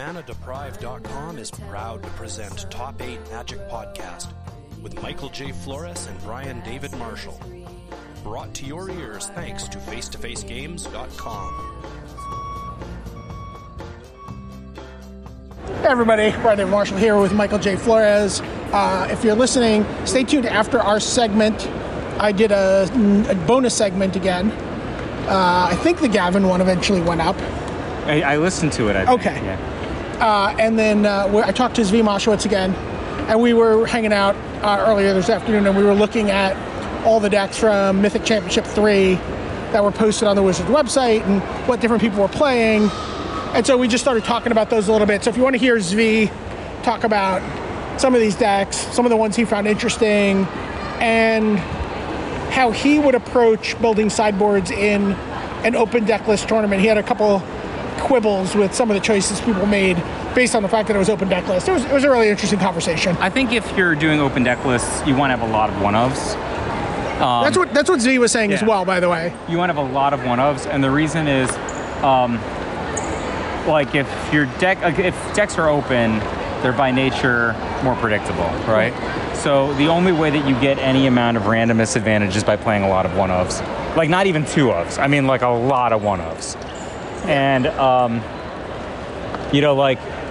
ManaDeprived.com is proud to present Top 8 Magic Podcast with Michael J. Flores and Brian David Marshall. Brought to your ears thanks to FaceToFaceGames.com. Hey everybody, Brian David Marshall here with Michael J. Flores. If you're listening, stay tuned after our segment. I did a bonus segment again. I think the Gavin one eventually went up. I listened to it, I think. Okay. Yeah. And then I talked to Zvi Mowshowitz again, and we were hanging out earlier this afternoon, and we were looking at all the decks from Mythic Championship 3 that were posted on the Wizards website and what different people were playing. And so we just started talking about those a little bit. So if you want to hear Zvi talk about some of these decks, some of the ones he found interesting, and how he would approach building sideboards in an open deck list tournament. He had a couple quibbles with some of the choices people made based on the fact that it was open deck list. It was a really interesting conversation. I think if you're doing open deck lists, you want to have a lot of one-ofs. That's what Zvi was saying as well, by the way. You want to have a lot of one-ofs, and the reason is, if decks are open, they're by nature more predictable, right? So the only way that you get any amount of random disadvantage is by playing a lot of one-ofs. Like, not even two-ofs. I mean, like, a lot of one-ofs. And,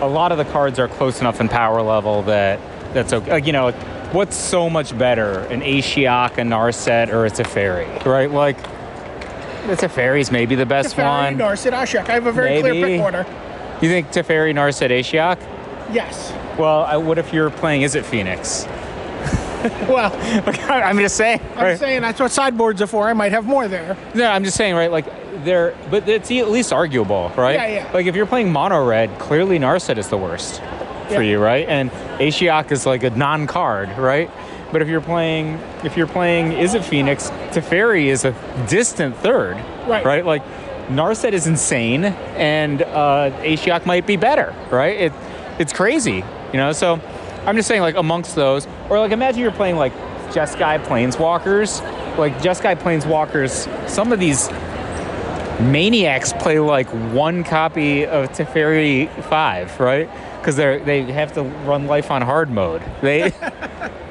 a lot of the cards are close enough in power level that's okay. What's so much better? An Ashiok, a Narset, or a Teferi, right? Like, the Teferi's maybe the best one. Teferi, Narset, Ashiok. I have a very clear pick order. You think Teferi, Narset, Ashiok? Yes. Well, what if you're playing Is It Phoenix? Well, I'm just saying. I'm saying that's what sideboards are for. I might have more there. No, I'm just saying, right? Like, but it's at least arguable, right? Yeah. Like, if you're playing mono red, clearly Narset is the worst for you, right? And Ashiok is like a non-card, right? But if you're playing Is It Phoenix, Teferi is a distant third, right? Like, Narset is insane, and Ashiok might be better, right? It's crazy, so. I'm just saying, like, amongst those, or, like, imagine you're playing, like, Jeskai Planeswalkers. Like, Jeskai Planeswalkers, some of these maniacs play, like, one copy of Teferi 5, right? Because they have to run life on hard mode. They,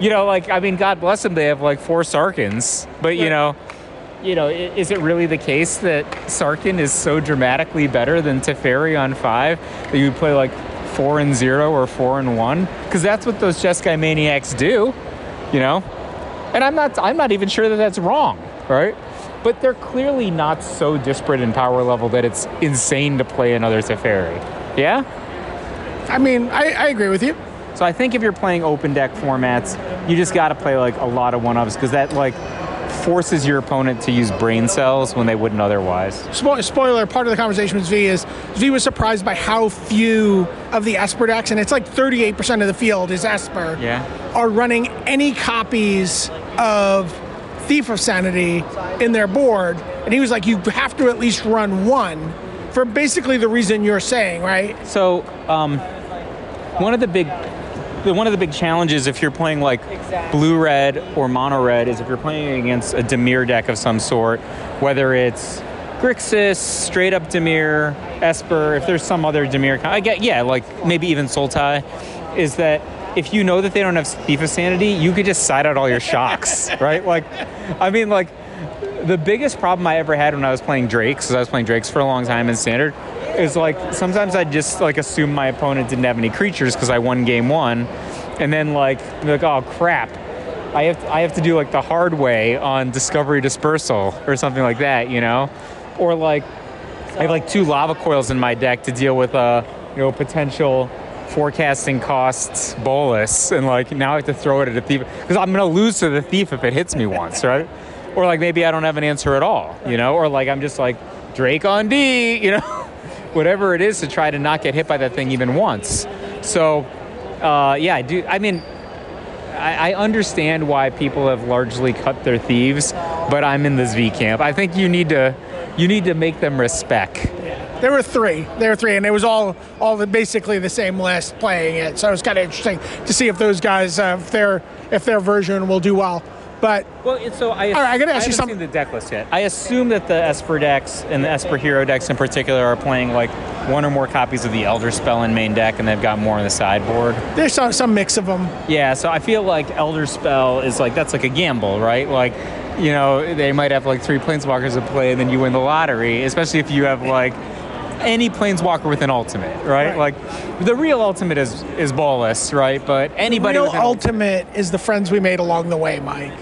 God bless them, they have, like, 4 Sarkins. But, is it really the case that Sarkin is so dramatically better than Teferi on 5 that you play, like, 4-0 or 4-1, because that's what those Jeskai maniacs do, And I'm not even sure that that's wrong, right? But they're clearly not so disparate in power level that it's insane to play another Teferi. Yeah. I mean, I agree with you. So I think if you're playing open deck formats, you just got to play like a lot of one-ups because that like forces your opponent to use brain cells when they wouldn't otherwise. Spoiler, part of the conversation with Zvi is Zvi was surprised by how few of the Esper decks, and it's like 38% of the field is Esper, are running any copies of Thief of Sanity in their board. And he was like, you have to at least run one for basically the reason you're saying, right? So one of the big challenges if you're playing like blue-red or mono-red is if you're playing against a Dimir deck of some sort, whether it's Grixis, straight-up Dimir, Esper, if there's some other Dimir... maybe even Sultai, is that if you know that they don't have Thief of Sanity, you could just side out all your shocks, right? Like, I mean, like, the biggest problem I ever had when I was playing Drakes, because I was playing Drakes for a long time in Standard, is like sometimes I just like assume my opponent didn't have any creatures because I won game one, and then like oh crap, I have to do like the hard way on Discovery Dispersal or something like that, or like I have like 2 lava coils in my deck to deal with a potential forecasting costs bolus, and like now I have to throw it at a thief because I'm gonna lose to the thief if it hits me once, right? Or like maybe I don't have an answer at all, or like I'm just like Drake on D, whatever it is to try to not get hit by that thing even once. So, I do. I mean, I understand why people have largely cut their thieves, but I'm in the Zvi camp. I think you need to make them respect. There were three, and it was all basically the same list playing it. So it was kind of interesting to see if those guys, if their version will do well. But well, so I gotta ask you something. I haven't seen the deck list yet. I assume that the Esper decks and the Esper hero decks in particular are playing like one or more copies of the Elder Spell in main deck, and they've got more on the sideboard. There's some mix of them. Yeah, so I feel like Elder Spell is like that's like a gamble, right? Like, you know, they might have like three Planeswalkers to play, and then you win the lottery, especially if you have like any Planeswalker with an ultimate, right? Like, the real ultimate is ballless, right? But anybody with an ultimate is the friends we made along the way, Mike.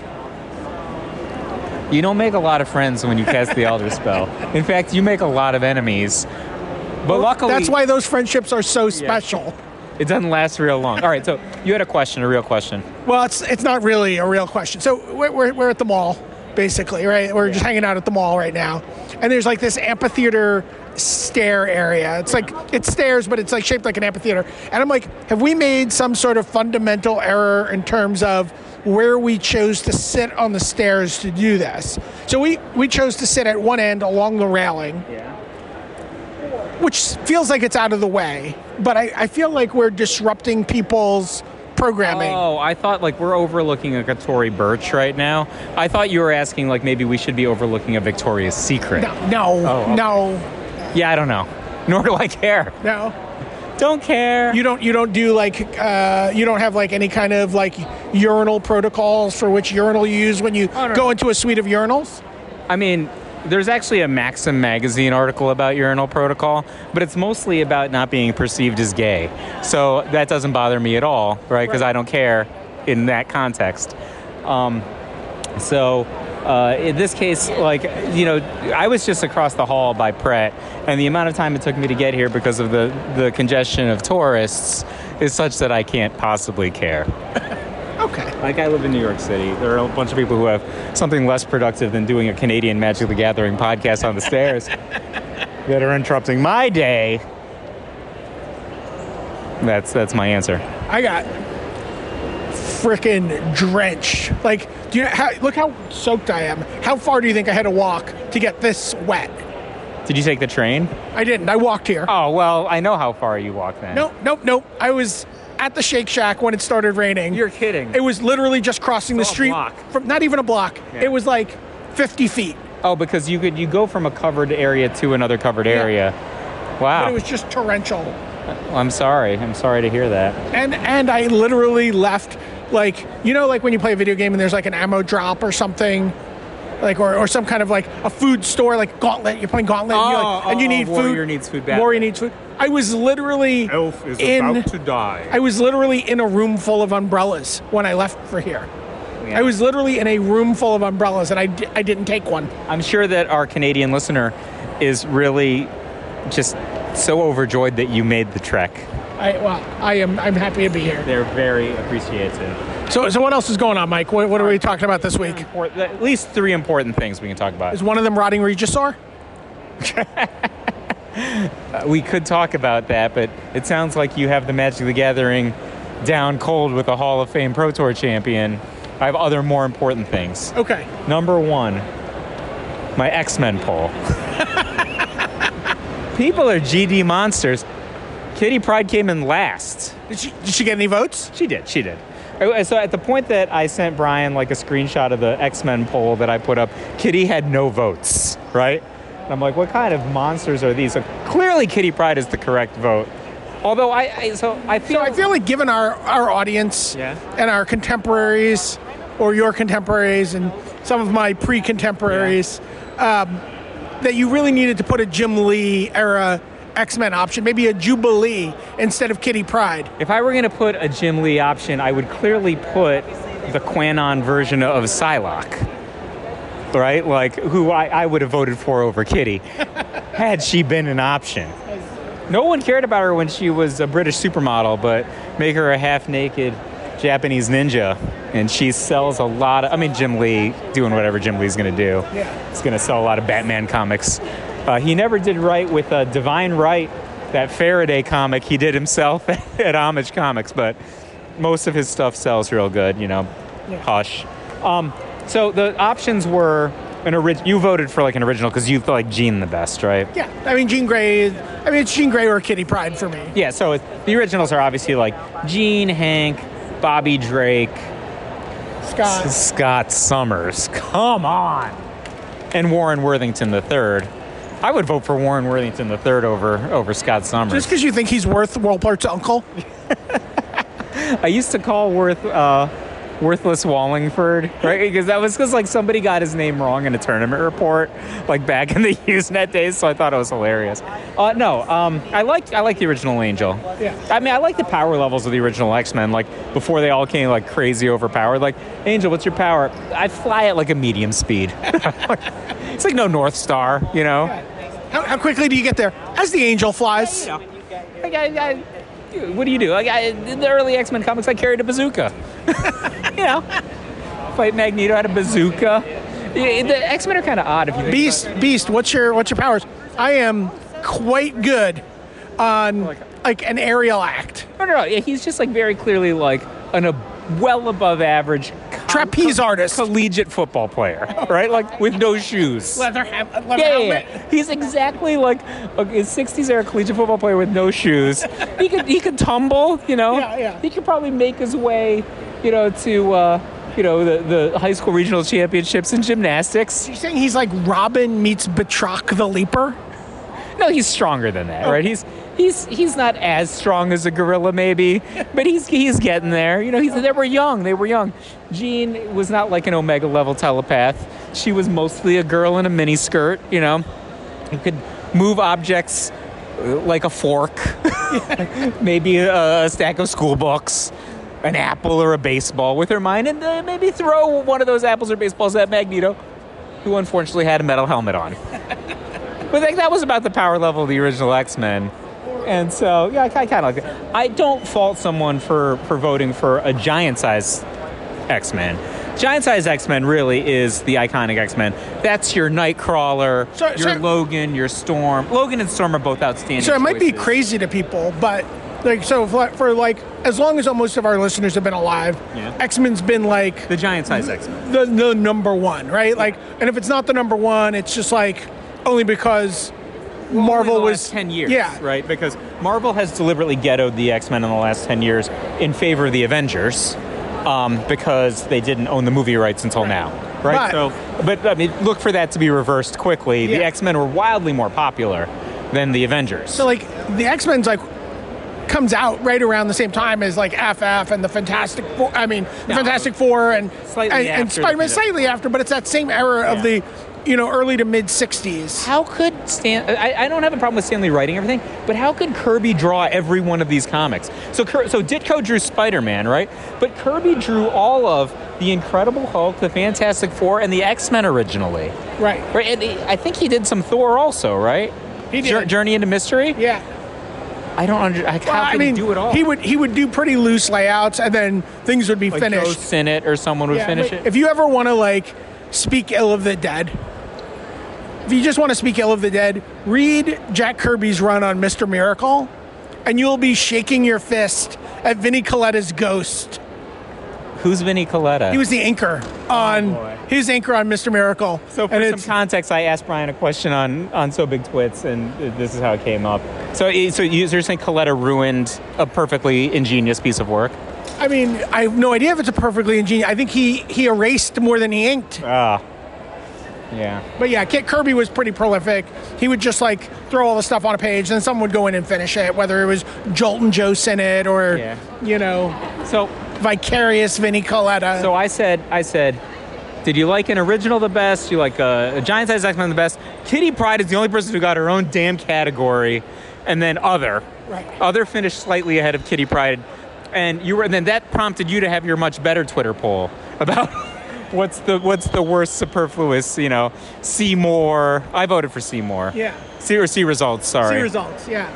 You don't make a lot of friends when you cast the Elder Spell. In fact, you make a lot of enemies. But well, luckily... That's why those friendships are so special. It doesn't last real long. All right, so you had a real question. Well, it's not really a real question. So we're at the mall, basically, right? We're just hanging out at the mall right now. And there's like this amphitheater stair area. It's like, it's stairs, but it's like shaped like an amphitheater. And I'm like, have we made some sort of fundamental error in terms of where we chose to sit on the stairs to do this? So we chose to sit at one end along the railing, which feels like it's out of the way. But I feel like we're disrupting people's programming. Oh, I thought like we're overlooking like a Tory Burch right now. I thought you were asking like maybe we should be overlooking a Victoria's Secret. No. Yeah, I don't know. Nor do I care. No. Don't care. You don't do like you don't have like any kind of like urinal protocols for which urinal you use when you go into a suite of urinals? I mean, there's actually a Maxim magazine article about urinal protocol, but it's mostly about not being perceived as gay. So that doesn't bother me at all, right? Because I don't care in that context. In this case, like, you know, I was just across the hall by Pret, and the amount of time it took me to get here because of the congestion of tourists is such that I can't possibly care. Okay. Like, I live in New York City. There are a bunch of people who have something less productive than doing a Canadian Magic the Gathering podcast on the stairs that are interrupting my day. That's my answer. I got freaking drenched. Like, do you know look how soaked I am. How far do you think I had to walk to get this wet? Did you take the train? I didn't. I walked here. Oh, well, I know how far you walked then. Nope. I was at the Shake Shack when it started raining. You're kidding. It was literally just crossing the street. From not even a block. Yeah. It was like 50 feet. Oh, because you go from a covered area to another covered area. Wow. But it was just torrential. Well, I'm sorry. I'm sorry to hear that. And I literally left... Like, you know, like when you play a video game and there's like an ammo drop or something, like or some kind of like a food store, like Gauntlet. You're playing Gauntlet, and you need food. Warrior needs food badly. I was literally Elf is about to die. I was literally in a room full of umbrellas when I left for here. Yeah. I was literally in a room full of umbrellas, and I didn't take one. I'm sure that our Canadian listener is really just so overjoyed that you made the trek. I'm happy to be here. They're very appreciative. So what else is going on, Mike? What are we talking about this week? At least three important things we can talk about. Is one of them Rotting Regisaur? We could talk about that, but it sounds like you have the Magic the Gathering down cold with a Hall of Fame Pro Tour champion. I have other more important things. Okay. Number one, my X-Men poll. People are GD monsters. Kitty Pryde came in last. Did she get any votes? She did. So at the point that I sent Brian like a screenshot of the X-Men poll that I put up, Kitty had no votes, right? And I'm like, what kind of monsters are these? So clearly Kitty Pryde is the correct vote. Although I feel like given our audience and our contemporaries, or your contemporaries and some of my pre-contemporaries, that you really needed to put a Jim Lee era X-Men option, maybe a Jubilee instead of Kitty Pryde. If I were going to put a Jim Lee option, I would clearly put the Quanon version of Psylocke, right? Like, who I would have voted for over Kitty had she been an option. No one cared about her when she was a British supermodel, but make her a half-naked Japanese ninja, and she sells a lot of... I mean, Jim Lee, doing whatever Jim Lee's going to do. Yeah. He's going to sell a lot of Batman comics. He never did right with Divine Right, that Faraday comic he did himself at Homage Comics, but most of his stuff sells real good, you know. Yeah. Hush. So the options were an original. You voted for like an original because you like Jean the best, right? Yeah, I mean Jean Grey. I mean it's Jean Grey or Kitty Pryde for me. Yeah, so the originals are obviously like Jean, Hank, Bobby Drake, Scott Summers. Come on. And Warren Worthington the Third. I would vote for Warren Worthington the Third over Scott Summers. Just because you think he's worth Walpert's uncle? I used to call Worth worthless Wallingford, right? Because that was because like somebody got his name wrong in a tournament report, like back in the Usenet days. So I thought it was hilarious. I like the original Angel. Yeah. I mean, I like the power levels of the original X-Men. Like before they all came like crazy overpowered. Like Angel, what's your power? I fly at like a medium speed. It's like no North Star, you know. How quickly do you get there? As the Angel flies. Yeah, you know. Like, what do you do? Like in the early X-Men comics, I carried a bazooka. You know, fight Magneto out of bazooka. The X-Men are kind of odd. If you Beast, what's your powers? I am quite good on like an aerial act. No. Yeah, he's just like very clearly like well above average trapeze artist, collegiate football player, right? Like with no shoes, leather helmet. He's exactly like in '60s era collegiate football player with no shoes. He could tumble, you know. Yeah. He could probably make his way, you know, to the high school regional championships in gymnastics. You're saying he's like Robin meets Batroc the Leaper? No, he's stronger than that, right? He's not as strong as a gorilla, maybe, but he's getting there. You know, they were young. Jean was not like an Omega level telepath. She was mostly a girl in a miniskirt. You know, who could move objects like a fork, maybe a stack of school books, an apple or a baseball with her mind, and maybe throw one of those apples or baseballs at Magneto, who unfortunately had a metal helmet on. But like, that was about the power level of the original X-Men. And so, yeah, I kind of like that. I don't fault someone for voting for a Giant Size X-Men. Giant Size X-Men really is the iconic X-Men. That's your Nightcrawler, your Logan, your Storm. Logan and Storm are both outstanding. So it might be crazy to people, but like, so for like as long as most of our listeners have been alive, yeah, X-Men's been like the Giant Size X-Men, the number one, right? Yeah. Like, and if it's not the number one, it's just like only because. Marvel was 10 years, yeah, right? Because Marvel has deliberately ghettoed the X-Men in the last 10 years in favor of the Avengers because they didn't own the movie rights until now, right? But I mean, look for that to be reversed quickly. Yeah. The X-Men were wildly more popular than the Avengers. So, like, the X-Men's, like, comes out right around the same time as, like, FF and the Fantastic Four, Fantastic Four and Spider-Man, slightly after, but it's that same era of the... You know, early to mid '60s. How could I don't have a problem with Stan Lee writing everything, but how could Kirby draw every one of these comics? So Ditko drew Spider-Man, right? But Kirby drew all of the Incredible Hulk, the Fantastic Four, and the X-Men originally. Right. And I think he did some Thor also, right? He did Journey into Mystery. Yeah. I don't understand. How could he do it all? He would do pretty loose layouts, and then things would be like finished. Joe Sinnott or someone would finish it. If you ever want to like speak ill of the dead. If you just want to speak ill of the dead, read Jack Kirby's run on Mr. Miracle, and you'll be shaking your fist at Vinnie Coletta's ghost. Who's Vinnie Coletta? He was the anchor on Mr. Miracle. So for some context, I asked Brian a question on So Big Twits, and this is how it came up. So you're saying Coletta ruined a perfectly ingenious piece of work? I mean, I have no idea if it's a perfectly ingenious. I think he erased more than he inked. Yeah. But yeah, Kirby was pretty prolific. He would just like throw all the stuff on a page, and someone would go in and finish it, whether it was Joltin' Joe Sinnott or, you know, so vicarious Vinnie Coletta. So I said, did you like an original the best? You like a Giant Size X-Men the best? Kitty Pryde is the only person who got her own damn category, and then Other. Right. Other finished slightly ahead of Kitty Pryde, and then that prompted you to have your much better Twitter poll about. What's the worst superfluous, you know, Seymour. I voted for Seymour. Yeah. C Results, yeah.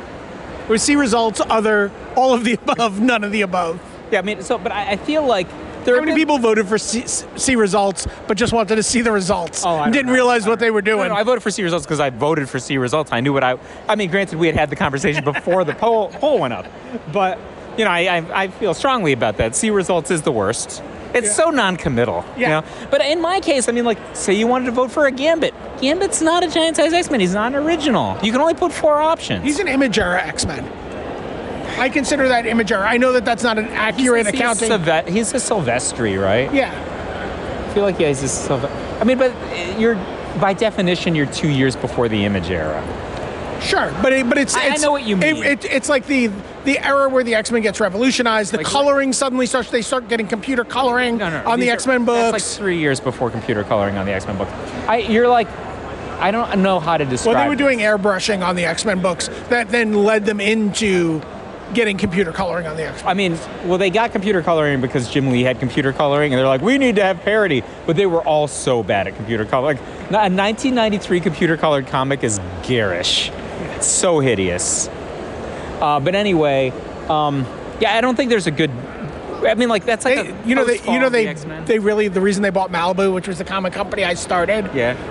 Or C Results, Other, all of the above, none of the above. Yeah, I mean, so, but I feel like... How many people voted for C Results but just wanted to see the results and didn't realize what they were doing? No, I voted for C Results because I voted for C Results. I knew what I mean, granted, we had the conversation before the poll went up. But, you know, I feel strongly about that. C Results is the worst. It's so non-committal. Yeah. You know? But in my case, I mean, like, say you wanted to vote for a Gambit. Gambit's not a Giant Size X-Men. He's not an original. You can only put four options. He's an Image-era X-Men. I consider that Image-era. I know that's not an accurate accounting. He's a Silvestri, right? Yeah. feel like he has this stuff. I mean, but you're, by definition, you're 2 years before the Image era. Sure, but I know what you mean. It's like the era where the X-Men gets revolutionized. The like, coloring suddenly starts. They start getting computer coloring on the X-Men books. That's like 3 years before computer coloring on the X-Men books. You're like, I don't know how to describe. Well, they were doing airbrushing on the X-Men books that then led them into getting computer coloring on the X-Men. I mean, well, they got computer coloring because Jim Lee had computer coloring, and they're like, we need to have parity. But they were all so bad at computer coloring. Like, a 1993 computer colored comic is garish. It's so hideous. But anyway, yeah, I don't think there's a good. I mean, like that's like they really the reason they bought Malibu, which was the comic company I started,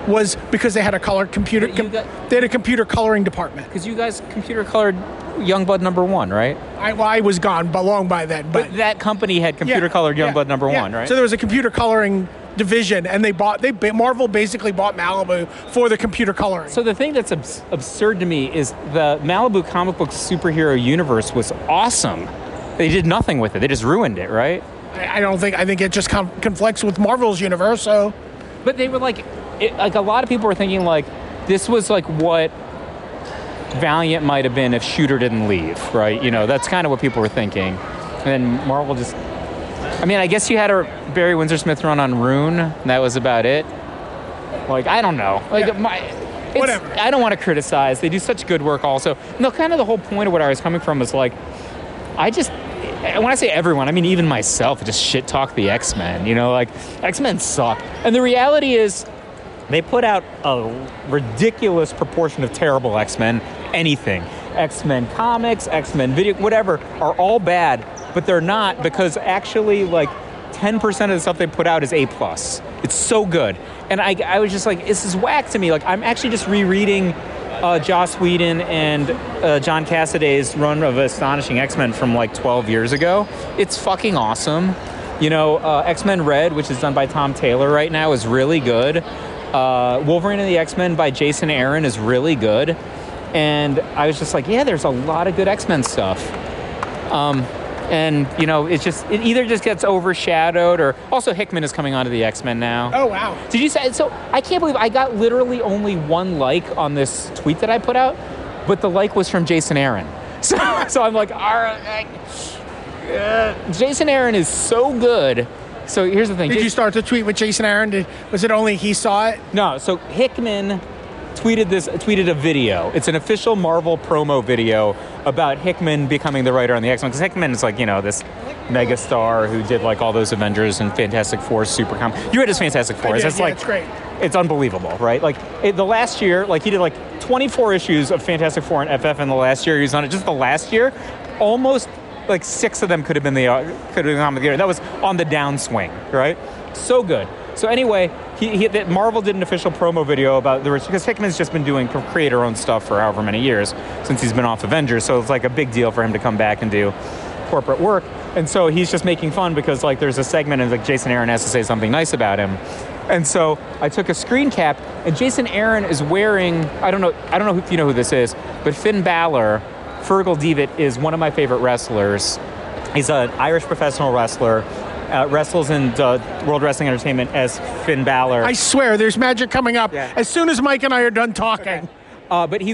was because they had a color computer. They had a computer coloring department. Because you guys computer colored Youngblood #1, right? I was gone, but long by then. But that company had computer colored Youngblood #1, right? So there was a computer coloring division, and Marvel basically bought Malibu for the computer coloring. So the thing that's absurd to me is the Malibu comic book superhero universe was awesome. They did nothing with it. They just ruined it, right? I think it just conflicts with Marvel's universe. So, but they were like, a lot of people were thinking like this was like what Valiant might have been if Shooter didn't leave, right? You know, that's kind of what people were thinking, and then Marvel just. I mean, I guess you had a Barry Windsor Smith run on Rune, and that was about it. Like, I don't know. Like, whatever. I don't want to criticize. They do such good work also. No, kind of the whole point of what I was coming from was like, when I say everyone, I mean even myself, just shit-talk the X-Men. You know, like, X-Men suck. And the reality is, they put out a ridiculous proportion of terrible X-Men, anything. X-Men comics, X-Men video, whatever, are all bad. But they're not, because actually like 10% of the stuff they put out is A+. It's so good. And I was just like, this is whack to me. Like, I'm actually just rereading Joss Whedon and John Cassaday's run of Astonishing X-Men from like 12 years ago. It's fucking awesome. You know, X-Men Red, which is done by Tom Taylor right now, is really good. Wolverine and the X-Men by Jason Aaron is really good. And I was just like, yeah, there's a lot of good X-Men stuff. And, you know, it either just gets overshadowed or... Also, Hickman is coming onto the X-Men now. Oh, wow. Did you say... So, I can't believe I got literally only one like on this tweet that I put out, but the like was from Jason Aaron. So I'm like, all right... Jason Aaron is so good. So, here's the thing. Did you start the tweet with Jason Aaron? Was it only he saw it? No. So, Hickman... tweeted a video. It's an official Marvel promo video about Hickman becoming the writer on the X-Men, because Hickman is like, you know, this megastar who did like all those Avengers and Fantastic Four supercomic. You read his Fantastic Four. It's great. It's unbelievable, right? Like the last year, like he did like 24 issues of Fantastic Four and FF in the last year. He was on it just the last year. Almost like 6 of them could have been on the year. That was on the downswing, right? So good. So anyway, Marvel did an official promo video about the... Because Hickman's just been doing creator-owned stuff for however many years since he's been off Avengers, so it's like a big deal for him to come back and do corporate work. And so he's just making fun because, like, there's a segment and, like, Jason Aaron has to say something nice about him. And so I took a screen cap, and Jason Aaron is wearing... I don't know if you know who this is, but Finn Balor, Fergal Devitt, is one of my favorite wrestlers. He's an Irish professional wrestler. Wrestles in World Wrestling Entertainment as Finn Balor. I swear, there's magic coming up as soon as Mike and I are done talking. Okay. But he's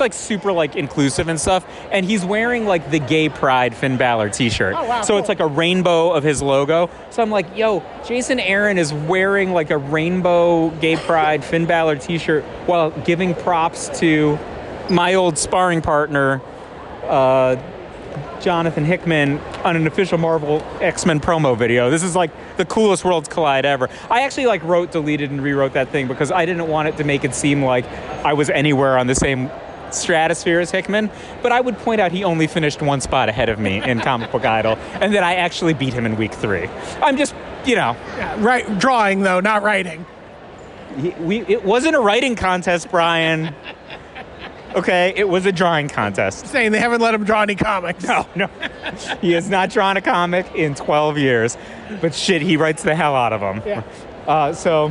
like super like inclusive and stuff, and he's wearing like the Gay Pride Finn Balor T-shirt. Oh, wow, so cool. It's like a rainbow of his logo. So I'm like, yo, Jason Aaron is wearing like a rainbow Gay Pride Finn Balor T-shirt while giving props to my old sparring partner. Jonathan Hickman on an official Marvel X-Men promo video. This is like the coolest worlds collide ever. I actually like wrote, deleted, and rewrote that thing because I didn't want it to make it seem like I was anywhere on the same stratosphere as Hickman. But I would point out he only finished one spot ahead of me in Comic Book Idol, and that I actually beat him in week 3. I'm just, you know, right, drawing though, not writing. It wasn't a writing contest, Brian. Okay, it was a drawing contest. Saying they haven't let him draw any comics. No. He has not drawn a comic in 12 years. But shit, he writes the hell out of them. Yeah. So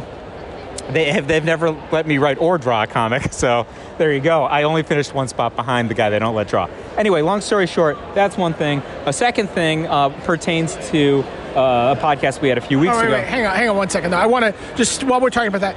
they've never let me write or draw a comic. So there you go. I only finished one spot behind the guy they don't let draw. Anyway, long story short, that's one thing. A second thing pertains to a podcast we had a few weeks ago. Wait. Hang on one second, though. I want to just, while we're talking about that,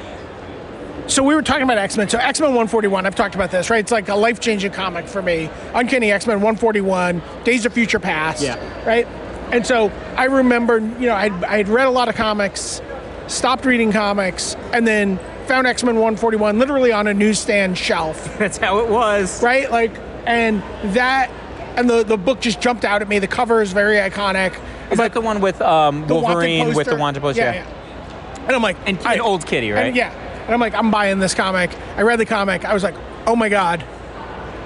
so we were talking about X-Men. So X-Men 141, I've talked about this, right? It's like a life-changing comic for me. Uncanny X-Men 141, Days of Future Past, yeah, right? And so I remember, you know, I'd read a lot of comics, stopped reading comics, and then found X-Men 141 literally on a newsstand shelf. That's how it was. Right? Like, and that, and the book just jumped out at me. The cover is very iconic. Is that the one with Wolverine with the wanted poster? Yeah. And I'm like... And old Kitty, right? And, yeah. And I'm like, I'm buying this comic. I read the comic. I was like, oh my God,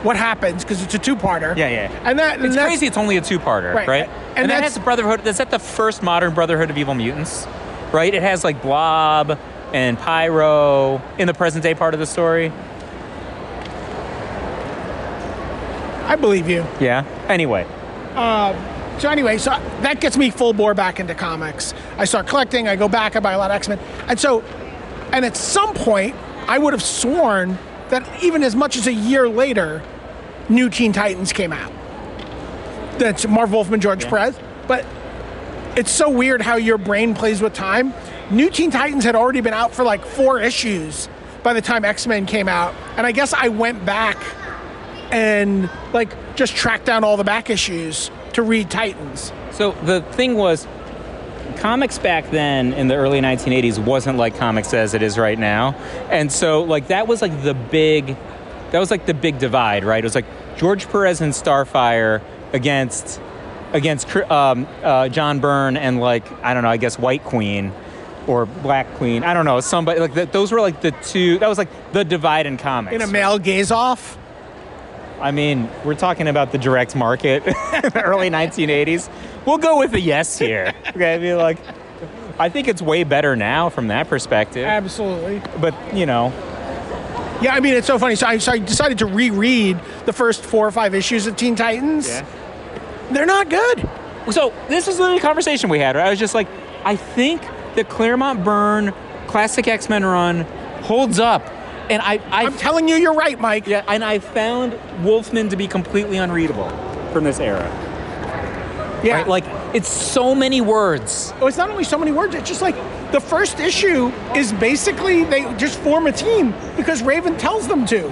what happens? Because it's a two-parter. Yeah. It's crazy it's only a two-parter, right? And that has the Brotherhood. Is that the first modern Brotherhood of Evil Mutants? Right? It has like Blob and Pyro in the present-day part of the story. I believe you. Yeah. Anyway. So that gets me full bore back into comics. I start collecting. I go back. I buy a lot of X-Men. And at some point, I would have sworn that even as much as a year later, New Teen Titans came out. That's Marv Wolfman, George Perez. But it's so weird how your brain plays with time. New Teen Titans had already been out for like 4 issues by the time X-Men came out. And I guess I went back and like just tracked down all the back issues to read Titans. So the thing was, comics back then in the early 1980s wasn't like comics as it is right now. And so like that was like the big divide, right? It was like George Perez and Starfire against John Byrne and like, I don't know, I guess White Queen or Black Queen. I don't know, somebody like that. Those were like the two, that was like the divide in comics. In a male gaze-off? I mean, we're talking about the direct market in the early 1980s. We'll go with a yes here. Okay, I mean, like, I think it's way better now from that perspective. Absolutely. But, you know. Yeah, I mean, it's so funny. So I decided to reread the first 4 or 5 issues of Teen Titans. Yeah. They're not good. So this is the conversation we had, right? I was just like, I think the Claremont Byrne classic X-Men run holds up. And I'm telling you, you're right, Mike. Yeah, and I found Wolfman to be completely unreadable from this era. Yeah. Right? Like, it's so many words. Oh, it's not only so many words. It's just like the first issue is basically they just form a team because Raven tells them to.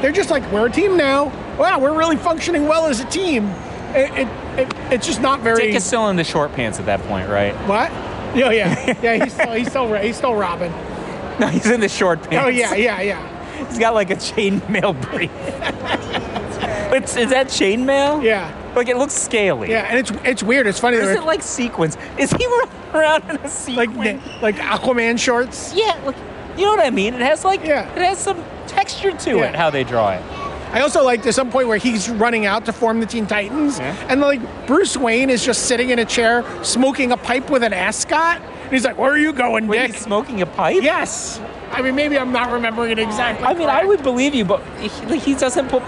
They're just like, we're a team now. Wow, we're really functioning well as a team. It's just not very... Dick is still in the short pants at that point, right? What? Oh, yeah. Yeah, he's still Robin. No, he's in the short pants. Oh, yeah. He's got like a chainmail brief. Is that chainmail? Yeah. Like, it looks scaly. Yeah, and it's weird. It's funny. Is it like sequins? Is he running around in a sequin? Like Aquaman shorts? Yeah, like, you know what I mean? It has like, it has some texture to it, how they draw it. I also liked at some point where he's running out to form the Teen Titans, and like Bruce Wayne is just sitting in a chair smoking a pipe with an ascot. And he's like, where are you going, Dick? Wait, he's smoking a pipe? Yes. I mean, maybe I'm not remembering it exactly. I mean, correct. I would believe you, but he doesn't put...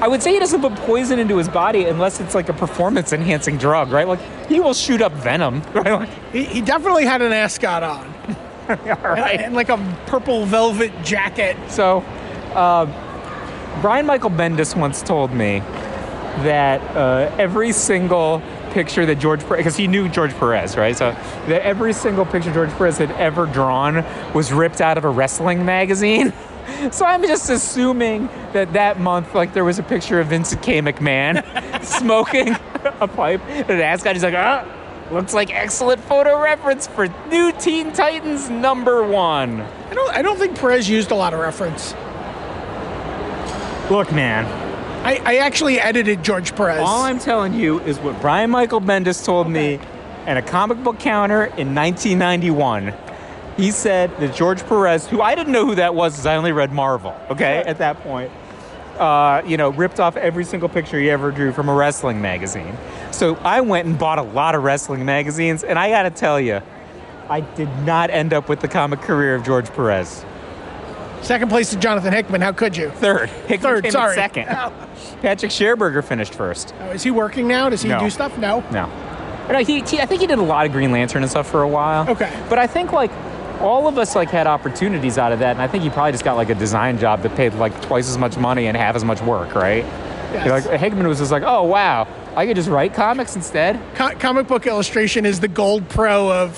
I would say he doesn't put poison into his body unless it's like a performance-enhancing drug, right? Like, he will shoot up venom, right? Like, he definitely had an ascot on. All right. And like a purple velvet jacket. So, Brian Michael Bendis once told me that every single... picture that George Perez, because he knew George Perez, right? So that every single picture George Perez had ever drawn was ripped out of a wrestling magazine. So I'm just assuming that month, like, there was a picture of Vincent K. McMahon smoking a pipe. And an ascot, he's like, looks like excellent photo reference for New Teen Titans #1. I don't think Perez used a lot of reference. Look, man. I actually edited George Perez. All I'm telling you is what Brian Michael Bendis told me at a comic book counter in 1991. He said that George Perez, who I didn't know who that was because I only read Marvel, at that point, ripped off every single picture he ever drew from a wrestling magazine. So I went and bought a lot of wrestling magazines, and I got to tell you, I did not end up with the comic career of George Perez. Second place to Jonathan Hickman. How could you? Third. Hickman came in second. Oh. Patrick Scherberger finished first. Oh, is he working now? Does he do stuff? No. But I think he did a lot of Green Lantern and stuff for a while. Okay. But I think, like, all of us, like, had opportunities out of that, and I think he probably just got, like, a design job that paid, like, twice as much money and half as much work, right? Yes. Like Hickman was just like, oh wow, I could just write comics instead. Comic book illustration is the gold pro of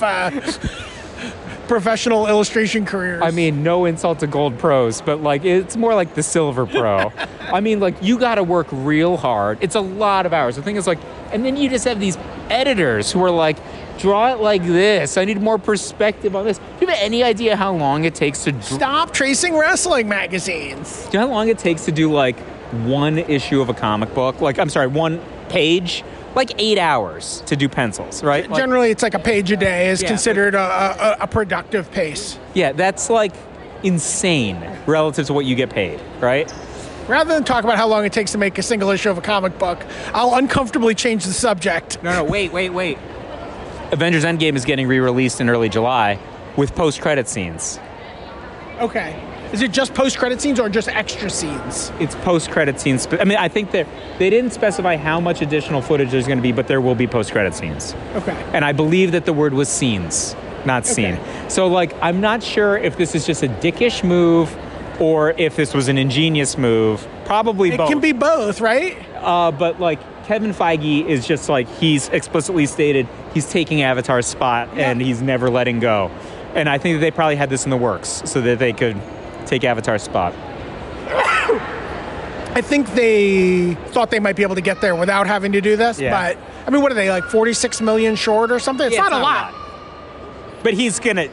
professional illustration careers. I mean, no insult to gold pros, but like it's more like the silver pro. I mean, like you got to work real hard. It's a lot of hours. The thing is like, and then you just have these editors who are like, draw it like this. I need more perspective on this. Do you have any idea how long it takes to stop tracing wrestling magazines? Do you know how long it takes to do like one issue of a comic book? Like, I'm sorry, one page? Like 8 hours to do pencils, right? Generally, it's like a page a day is considered a productive pace. Yeah, that's like insane relative to what you get paid, right? Rather than talk about how long it takes to make a single issue of a comic book, I'll uncomfortably change the subject. No, wait. Avengers Endgame is getting re-released in early July with post-credit scenes. Okay. Is it just post-credit scenes or just extra scenes? It's post-credit scenes. I mean, I think they didn't specify how much additional footage there's going to be, but there will be post-credit scenes. Okay. And I believe that the word was scenes, not scene. Okay. So, like, I'm not sure if this is just a dickish move or if this was an ingenious move. Probably both. It can be both, right? But, like, Kevin Feige is just like, he's explicitly stated he's taking Avatar's spot and he's never letting go. And I think that they probably had this in the works so that they could take Avatar's spot. I think they thought they might be able to get there without having to do this. Yeah. But, I mean, what are they, like 46 million short or something? It's, not a lot. But he's gonna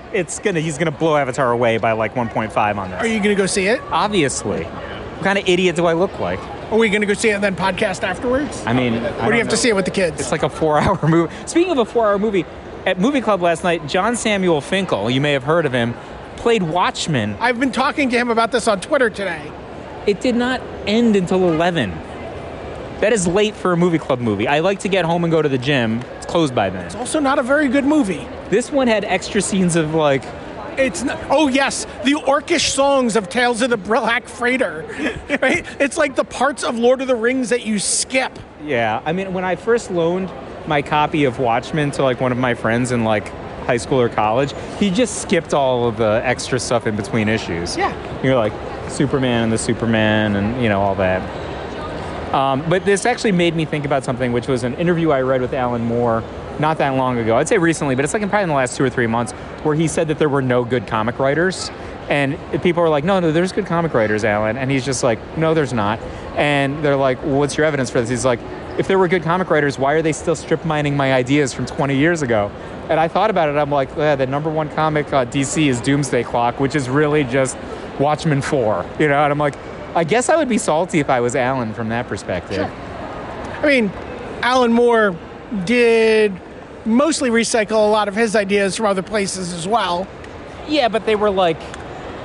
blow Avatar away by like 1.5 on that. Are you gonna go see it? Obviously. What kind of idiot do I look like? Are we going to go see it and then podcast afterwards? I mean... Or do you have to see it with the kids? It's like a 4-hour movie. Speaking of a 4-hour movie, at Movie Club last night, John Samuel Finkel, you may have heard of him, played Watchmen. I've been talking to him about this on Twitter today. It did not end until 11. That is late for a Movie Club movie. I like to get home and go to the gym. It's closed by then. It's also not a very good movie. This one had extra scenes of like... It's not, oh yes, the orcish songs of Tales of the Black Freighter, right? It's like the parts of Lord of the Rings that you skip. Yeah, I mean, when I first loaned my copy of Watchmen to like one of my friends in like high school or college, he just skipped all of the extra stuff in between issues. Yeah, you're like Superman and the Superman and you know all that. But this actually made me think about something, which was an interview I read with Alan Moore. Not that long ago. I'd say recently, but it's like probably in the last 2 or 3 months where he said that there were no good comic writers. And people were like, no, there's good comic writers, Alan. And he's just like, no, there's not. And they're like, well, what's your evidence for this? He's like, if there were good comic writers, why are they still strip mining my ideas from 20 years ago? And I thought about it. I'm like, yeah, the number one comic DC is Doomsday Clock, which is really just Watchmen 4. You know, and I'm like, I guess I would be salty if I was Alan from that perspective. Sure. I mean, Alan Moore did mostly recycle a lot of his ideas from other places as well. Yeah, but they were like,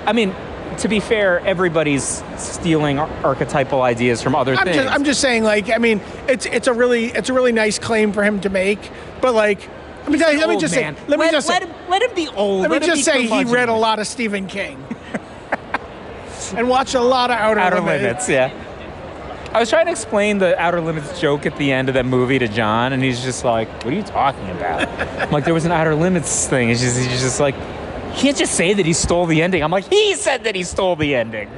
I mean, to be fair, everybody's stealing archetypal ideas from other things. I'm just saying, like, I mean, it's a really nice claim for him to make, but like, let me just say he read a lot of Stephen King and watched a lot of Outer Limits. Yeah. I was trying to explain the Outer Limits joke at the end of that movie to John, and he's just like, what are you talking about? I'm like, there was an Outer Limits thing. He's just like, you can't just say that he stole the ending. I'm like, he said that he stole the ending.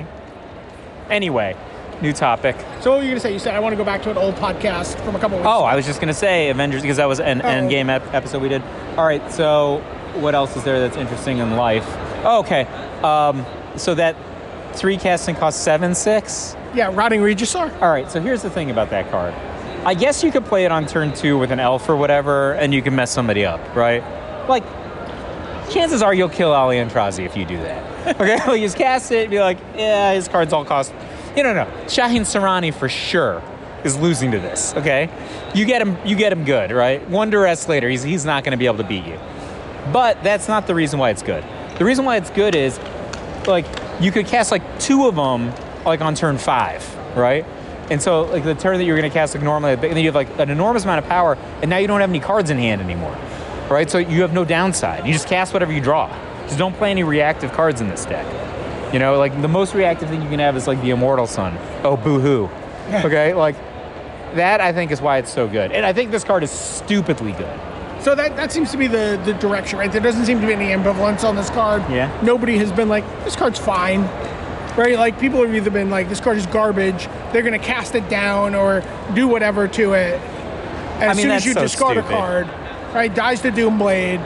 Anyway, new topic. So what were you going to say? You said, I want to go back to an old podcast from a couple weeks ago. I was just going to say Avengers, because that was an Endgame episode we did. All right, so what else is there that's interesting in life? Oh, okay. So that three casting cost 7.6. Yeah, Rotting Regisaur. All right, so here's the thing about that card. I guess you could play it on turn 2 with an elf or whatever, and you can mess somebody up, right? Like, chances are you'll kill Ali Antrazi if you do that. Okay, well, you just cast it and be like, yeah, his cards all cost... You don't know. Shahin Sarani for sure is losing to this, okay? You get him good, right? One duress later, he's not going to be able to beat you. But that's not the reason why it's good. The reason why it's good is, like, you could cast, like, 2 of them like on turn 5, right? And so like the turn that you're going to cast like normally, and then you have like an enormous amount of power, and now you don't have any cards in hand anymore, right? So you have no downside. You just cast whatever you draw. Just don't play any reactive cards in this deck. You know, like the most reactive thing you can have is like the Immortal Sun. Oh, boo-hoo. Okay? Like that I think is why it's so good. And I think this card is stupidly good. So that seems to be the direction, right? There doesn't seem to be any ambivalence on this card. Yeah. Nobody has been like, this card's fine. right? Like, people have either been like, this card is garbage, they're going to cast it down or do whatever to it. As soon as you discard a card, right, dies to Doomblade,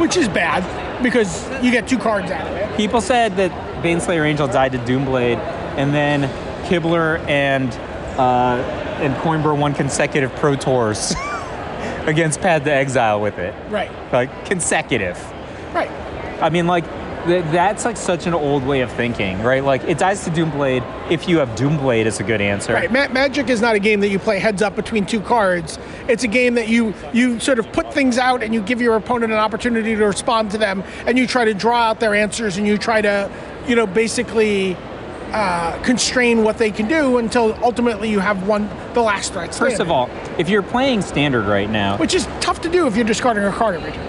which is bad because you get two cards out of it. People said that Baneslayer Angel died to Doomblade, and then Kibler and Coinbur won consecutive Pro Tours against Path to Exile with it. Right. Like, consecutive. Right. I mean, like, that's like such an old way of thinking, right? Like, it dies to Doomblade if you have Doomblade is a good answer. Right. Magic is not a game that you play heads up between two cards. It's a game that you sort of put things out and you give your opponent an opportunity to respond to them, and you try to draw out their answers, and you try to, you know, basically constrain what they can do until ultimately you have the last threat standard. First of all, if you're playing standard right now, which is tough to do if you're discarding a card every turn.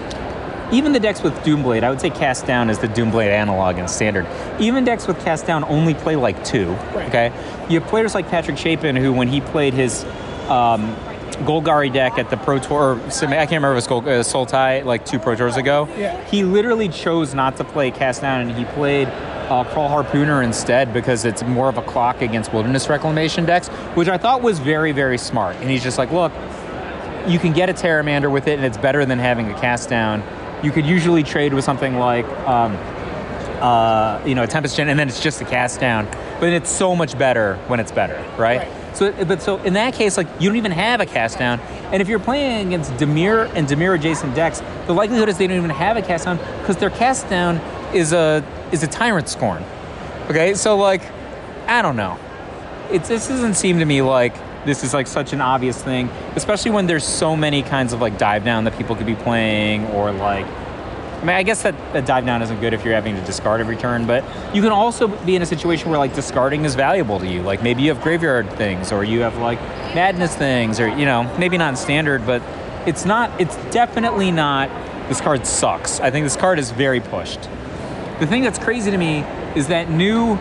Even the decks with Doomblade, I would say Cast Down is the Doomblade analog in standard. Even decks with Cast Down only play like two, right. Okay? You have players like Patrick Chapin, who when he played his Golgari deck at the Pro Tour, or I can't remember if it was Sultai, like two Pro Tours ago, yeah. He literally chose not to play Cast Down, and he played Crawl Harpooner instead because it's more of a clock against Wilderness Reclamation decks, which I thought was very, very smart. And he's just like, look, you can get a Terramander with it, and it's better than having a Cast Down. You could usually trade with something like, a Tempest Gen, and then it's just a Cast Down. But then it's so much better when it's better, right? So in that case, like, you don't even have a Cast Down. And if you're playing against Dimir and Dimir-adjacent decks, the likelihood is they don't even have a Cast Down because their Cast Down is a Tyrant Scorn. Okay, so, like, I don't know. This doesn't seem to me like this is like such an obvious thing, especially when there's so many kinds of like dive down that people could be playing, or like, I mean, I guess that dive down isn't good if you're having to discard every turn, but you can also be in a situation where like discarding is valuable to you. Like maybe you have graveyard things, or you have like madness things, or, you know, maybe not in standard, but it's definitely not, this card sucks. I think this card is very pushed. The thing that's crazy to me is that new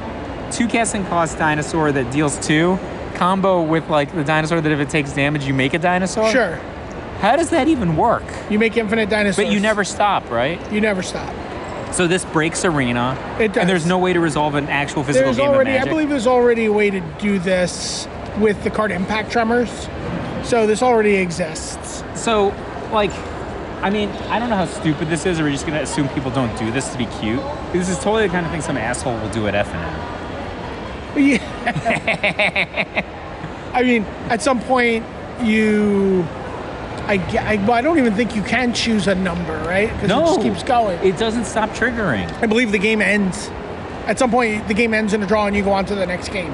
2 casting cost dinosaur that deals 2 combo with like the dinosaur that if it takes damage you make a dinosaur. Sure. How does that even work? You make infinite dinosaurs. But you never stop, right? You never stop. So this breaks Arena. It does. And there's no way to resolve an actual physical game of Magic. I believe there's already a way to do this with the card Impact Tremors. So this already exists. So, like, I mean, I don't know how stupid this is, or we're just gonna assume people don't do this to be cute. This is totally the kind of thing some asshole will do at FNM. Yeah. I mean, at some point, I don't even think you can choose a number, right? Because it just keeps going. It doesn't stop triggering. I believe the game ends. At some point, the game ends in a draw, and you go on to the next game.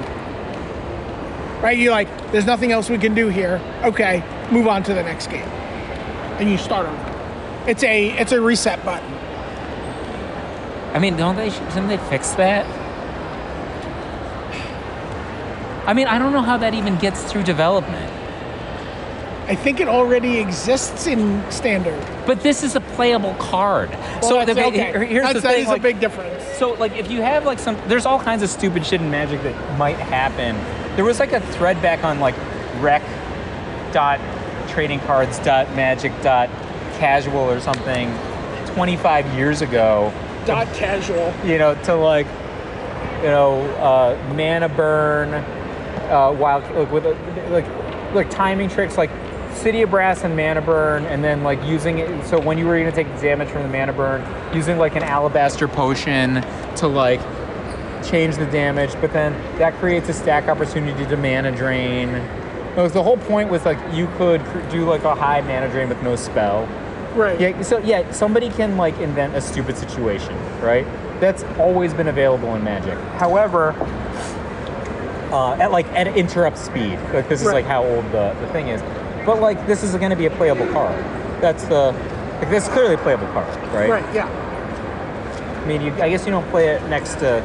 Right? You're like, there's nothing else we can do here. Okay, move on to the next game, and you start over. It's a reset button. I mean, didn't they fix that? I mean, I don't know how that even gets through development. I think it already exists in standard. But this is a playable card. Well, so here's the thing. That is a big difference. So, like, if you have, like, there's all kinds of stupid shit in Magic that might happen. There was, like, a thread back on, like, rec.tradingcards.magic.casual or something 25 years ago. .casual. You know, to, like, you know, mana burn... wild, like, with like timing tricks, like City of Brass and Mana Burn, and then like using it. So when you were going to take damage from the Mana Burn, using like an Alabaster Potion to like change the damage, but then that creates a stack opportunity to Mana Drain. It was the whole point was like you could do like a high Mana Drain with no spell. Right. Yeah. So yeah, somebody can like invent a stupid situation, right? That's always been available in Magic. However. At interrupt speed. Like, this is, right. Like, how old the thing is. But, like, this is going to be a playable card. That's the... Like, this is clearly a playable card, right? Right, yeah. I mean, I guess you don't play it next to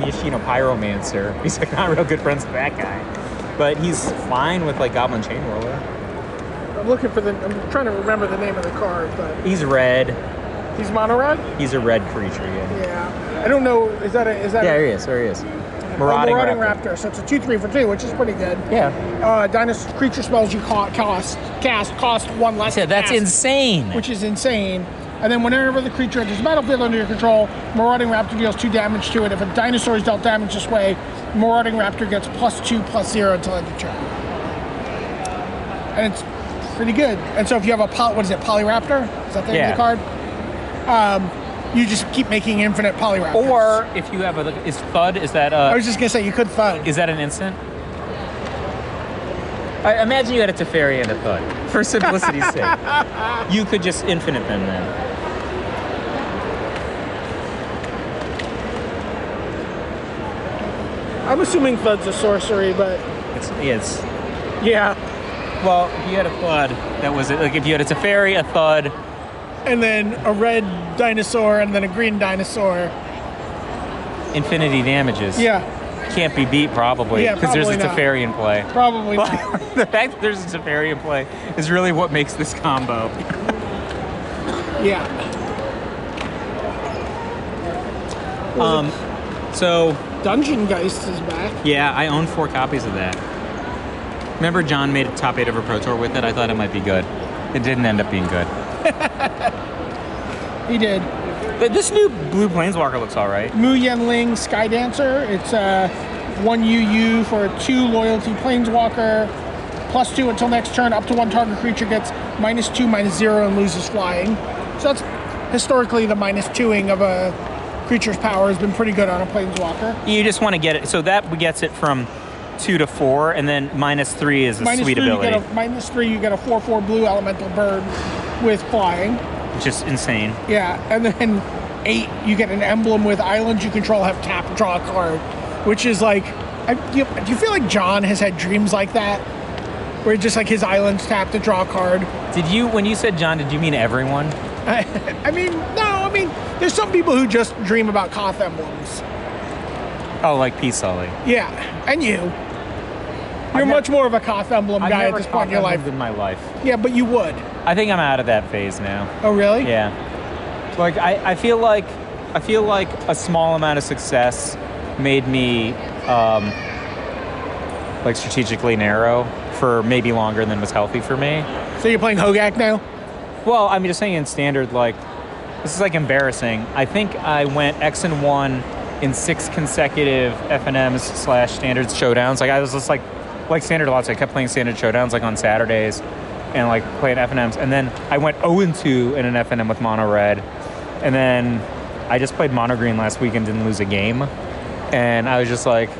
Miyashino Pyromancer. He's, like, not real good friends with that guy. But he's fine with, like, Goblin Chainroller. I'm trying to remember the name of the card, but... He's red. He's mono-red? He's a red creature, yeah. Yeah. I don't know... Is that yeah, there he is. Marauding Raptor. So it's a 2/3 for 2, which is pretty good. Yeah. Dinosaur creature spells you cast cost 1 less. Yeah, that's insane. Which is insane. and then whenever the creature enters the battlefield under your control, Marauding Raptor deals 2 damage to it. If a dinosaur is dealt damage this way, Marauding Raptor gets +2/+0 until end of turn. And it's pretty good. And so if you have a Polyraptor? Is that the name of the card? You just keep making infinite Polyraptors. Or if you have a... I was just going to say, you could Thud. Is that an instant? I imagine you had a Teferi and a Thud. For simplicity's sake. You could just infinite them then. I'm assuming Thud's a sorcery, but... It's yeah. Well, if you had a Thud, that was it. Like, if you had a Teferi, a Thud... And then a red dinosaur, and then a green dinosaur. Infinity damages. Yeah. Can't be beat, probably. Yeah, because there's a Teferi in play. Probably not. The fact that there's a Teferi in play is really what makes this combo. Yeah. So... Dungeon Geist is back. Yeah, I own 4 copies of that. Remember John made a top 8 of a Pro Tour with it? I thought it might be good. It didn't end up being good. He did. But this new blue planeswalker looks all right. Mu Yenling Sky Dancer. It's a 1/UU for a 2 loyalty planeswalker. +2 until next turn. Up to 1 target creature gets -2/-0 and loses flying. So that's historically the -2ing of a creature's power has been pretty good on a planeswalker. You just want to get it. So that gets it from 2 to 4, and then -3 is a sweet ability. -3, you get a 4/4 blue elemental bird with flying. Just insane. Yeah, and then 8, you get an emblem with islands you control have tap, draw a card, which is like, do you feel like John has had dreams like that? Where just like his islands tap to draw a card? When you said John, did you mean everyone? I mean, no, there's some people who just dream about Koth emblems. Oh, like P. Sully. Yeah, and you. You're much more of a Koth emblem guy at this point in your life. I've never Koth emblemed in my life. Yeah, but you would. I think I'm out of that phase now. Oh, really? Yeah. Like I feel like a small amount of success made me like strategically narrow for maybe longer than was healthy for me. So you're playing Hogak now? Well, I'm just saying in standard, like, this is like embarrassing. I think I went X and 1 in 6 consecutive FNMs/standards showdowns. Like I was just like standard a lot, so I kept playing standard showdowns like on Saturdays and like playing FNMs. And then I went 0-2 in an FNM with mono red. And then I just played mono green last week and didn't lose a game. And I was just like,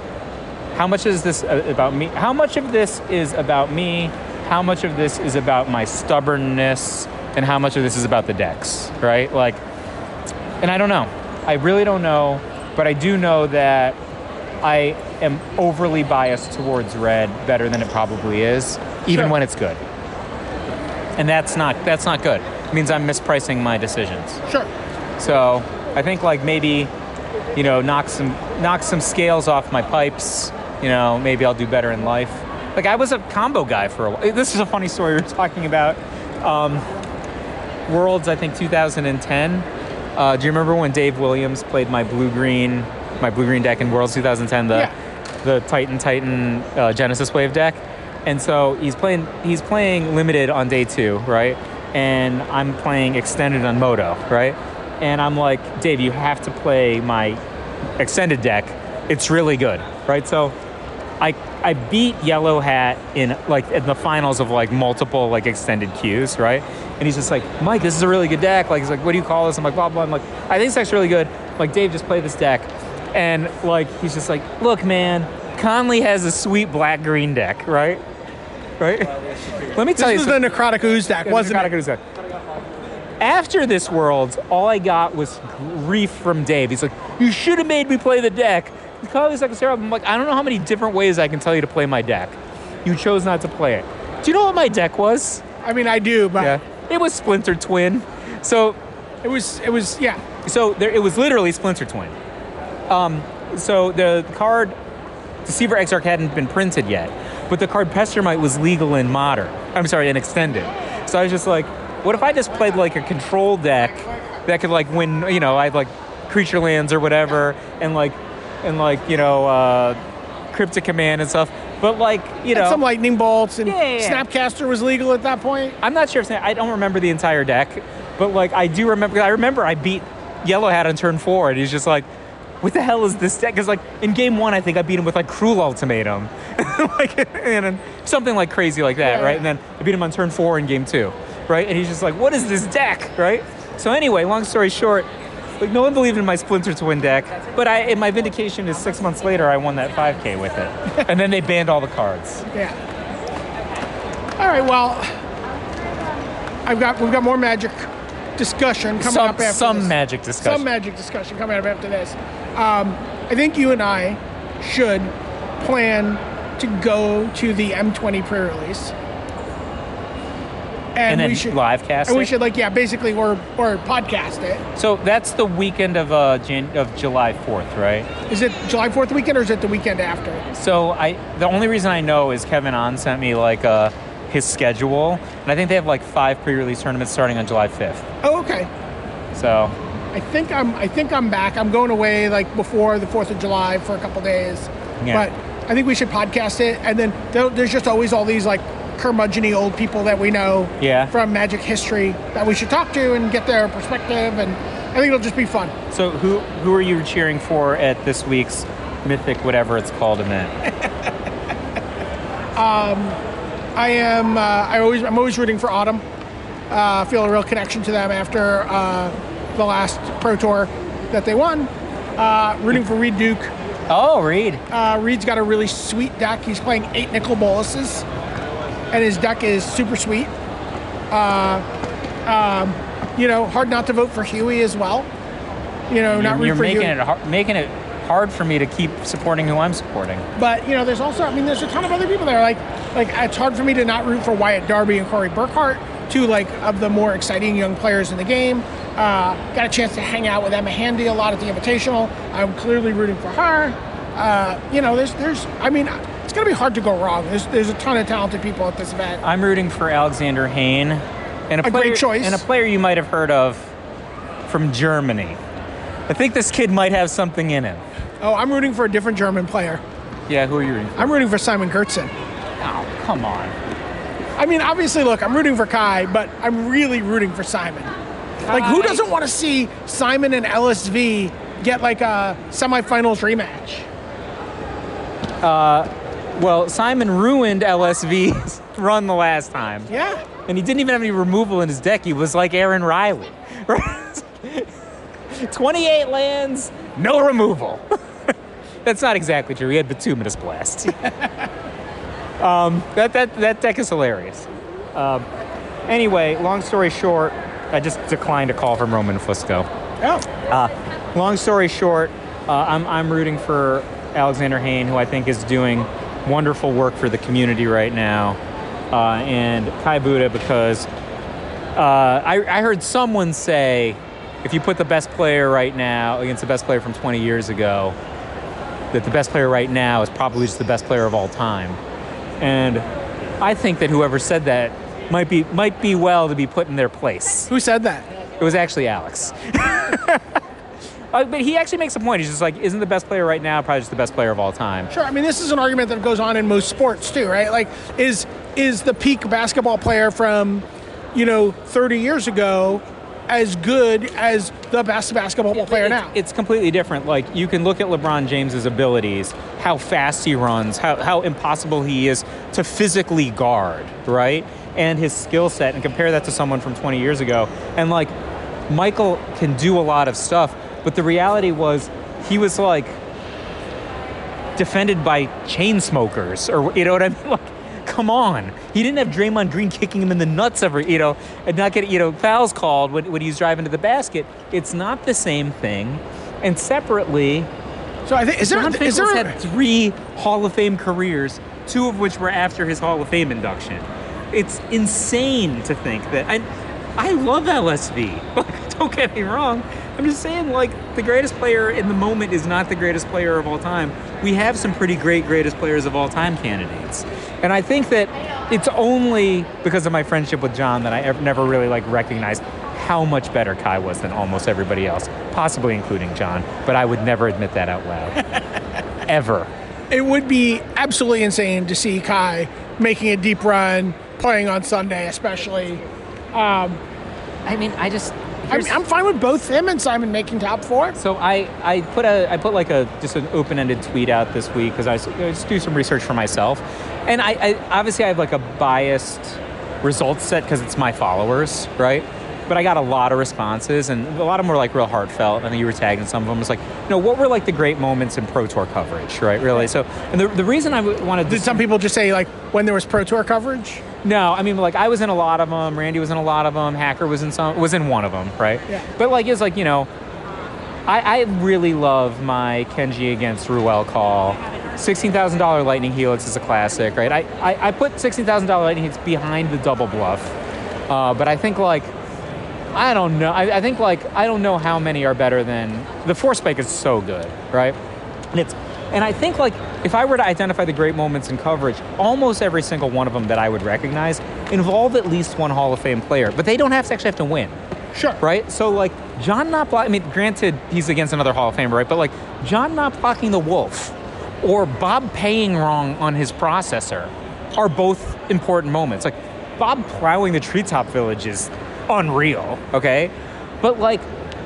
how much is this about me? How much of this is about me? How much of this is about my stubbornness? And how much of this is about the decks, right? Like, and I don't know. I really don't know, but I do know that I am overly biased towards red better than it probably is, even when it's good. And that's not good. It means I'm mispricing my decisions. Sure. So I think like maybe, you know, knock some scales off my pipes, you know, maybe I'll do better in life. Like I was a combo guy for a while. This is a funny story we were talking about. Worlds, I think 2010. Do you remember when Dave Williams played my blue green deck in Worlds 2010, the Titan Genesis Wave deck? And so he's playing limited on day 2, right? And I'm playing extended on Moto, right? And I'm like, Dave, you have to play my extended deck. It's really good, right? So I beat Yellow Hat in the finals of like multiple like extended queues, right? And he's just like, Mike, this is a really good deck. Like he's like, what do you call this? I'm like, blah blah. I'm like, I think this deck's really good. I'm like, Dave, just play this deck. And like he's just like, look, man, Conley has a sweet black green deck, right? Right? Let me tell you, this is the Necrotic Ooze deck, wasn't it? Necrotic Ooze deck. After this Worlds, all I got was grief from Dave. He's like, you should have made me play the deck. I'm like, I don't know how many different ways I can tell you to play my deck. You chose not to play it. Do you know what my deck was? I mean, I do, but it was Splinter Twin. So it was yeah. So there, it was literally Splinter Twin. So the card Deceiver Exarch hadn't been printed yet, but the card Pestermite was legal in modern. I'm sorry, in extended. So I was just like, what if I just played like a control deck that could like win? You know, I had like creature lands or whatever, and you know, Cryptic Command and stuff. But, like, you know... some lightning bolts, and Snapcaster was legal at that point. I'm not sure if... I don't remember the entire deck. But, like, I do remember, I beat Yellow Hat on turn 4, and he's just like, what the hell is this deck? Because, like, in game 1, I think I beat him with, like, Cruel Ultimatum. and something, like, crazy like that, yeah. Right? And then I beat him on turn 4 in game 2, right? And he's just like, what is this deck, right? So anyway, long story short, like, no one believed in my Splinter Twin deck, but in my vindication is 6 months later, I won that 5K with it. And then they banned all the cards. Yeah. All right, well, we've got more magic discussion coming up after this. Magic discussion. Some magic discussion coming up after this. I think you and I should plan to go to the M20 pre-release. And then we should live cast and it? We should, like, yeah, basically, or podcast it. So that's the weekend of July 4th, right? Is it July 4th weekend, or is it the weekend after? So the only reason I know is Kevin Ahn sent me, like, his schedule. And I think they have, like, 5 pre-release tournaments starting on July 5th. Oh, okay. So I think I'm back. I'm going away, like, before the 4th of July for a couple days. Yeah. But I think we should podcast it. And then there's just always all these, like, curmudgeon-y old people that we know from Magic history that we should talk to and get their perspective, and I think it'll just be fun. So who are you cheering for at this week's Mythic whatever it's called event? I'm always rooting for Autumn. I feel a real connection to them after the last Pro Tour that they won. Rooting for Reed Duke. Oh, Reed. Reed's got a really sweet deck. He's playing 8 Nicol Boluses. And his deck is super sweet. You know, hard not to vote for Huey as well. You know, not root for Huey. You're making it hard for me to keep supporting who I'm supporting. But, you know, there's also, I mean, there's a ton of other people there. Like it's hard for me to not root for Wyatt Darby and Corey Burkhart, two, like, of the more exciting young players in the game. Got a chance to hang out with Emma Handy a lot at the Invitational. I'm clearly rooting for her. You know, it's going to be hard to go wrong. There's a ton of talented people at this event. I'm rooting for Alexander Hain. And a player, great choice. And a player you might have heard of from Germany. I think this kid might have something in him. Oh, I'm rooting for a different German player. Yeah, who are you rooting for? I'm rooting for Simon Gertzen. Oh, come on. I mean, obviously, look, I'm rooting for Kai, but I'm really rooting for Simon. Kai. Like, who doesn't want to see Simon and LSV get, like, a semifinals rematch? Well, Simon ruined LSV's run the last time. Yeah. And he didn't even have any removal in his deck. He was like Aaron Riley. 28 lands, no removal. That's not exactly true. He had Bituminous Blast. That deck is hilarious. Anyway, long story short, I just declined a call from Roman Fusco. Oh. Long story short, I'm rooting for Alexander Hain, who I think is doing wonderful work for the community right now, and Kai Buddha, because I heard someone say, if you put the best player right now against the best player from 20 years ago, that the best player right now is probably just the best player of all time. And I think that whoever said that might be well to be put in their place. Who said that? It was actually Alex. But he actually makes a point. He's just like, isn't the best player right now probably just the best player of all time? Sure. I mean, this is an argument that goes on in most sports too, right? Like, is the peak basketball player from, you know, 30 years ago as good as the best basketball player now? It's completely different. Like, you can look at LeBron James's abilities, how fast he runs, how impossible he is to physically guard, right? And his skill set, and compare that to someone from 20 years ago. And, like, Michael can do a lot of stuff. But the reality was, he was, like, defended by chain smokers, or, you know what I mean? Like, come on. He didn't have Draymond Green kicking him in the nuts every, you know, and not getting, you know, fouls called when he was driving to the basket. It's not the same thing. And separately, so I think John Finkel's had 3 Hall of Fame careers, 2 of which were after his Hall of Fame induction. It's insane to think that. And I love LSV. Like, don't get me wrong. I'm just saying, like, the greatest player in the moment is not the greatest player of all time. We have some pretty great greatest players of all time candidates. And I think that it's only because of my friendship with John that I never really, like, recognized how much better Kai was than almost everybody else, possibly including John. But I would never admit that out loud. Ever. It would be absolutely insane to see Kai making a deep run, playing on Sunday especially. I mean, I just... I'm fine with both him and Simon making top four. So I put like an open-ended tweet out this week because I just do some research for myself. And I obviously I have like a biased results set because it's my followers, right? But I got a lot of responses, and a lot of them were like real heartfelt. I think you were tagging some of them. It's like, you know, what were like the great moments in Pro Tour coverage, right? Really. So, and the reason I wanted to... Did some people just say like when there was Pro Tour coverage? No, I mean, like, I was in a lot of them. Randy was in a lot of them. Hacker was in one of them, right? Yeah. But, like, it's like, you know, I really love my Kenji against Ruel call. $16,000 Lightning Helix is a classic, right? I put $16,000 Lightning Helix behind the double bluff. But I think, like, I don't know. I think, like, I don't know how many are better than... The Force Spike is so good, right? And it's... And I think, like, if I were to identify the great moments in coverage, almost every single one of them that I would recognize involve at least one Hall of Fame player, but they don't have to win. Sure. Right? So, like, John not blocking... I mean, granted, he's against another Hall of Famer, right? But, like, John not blocking the Wolf or Bob paying wrong on his processor are both important moments. Like, Bob plowing the Treetop Village is unreal, okay? But, like...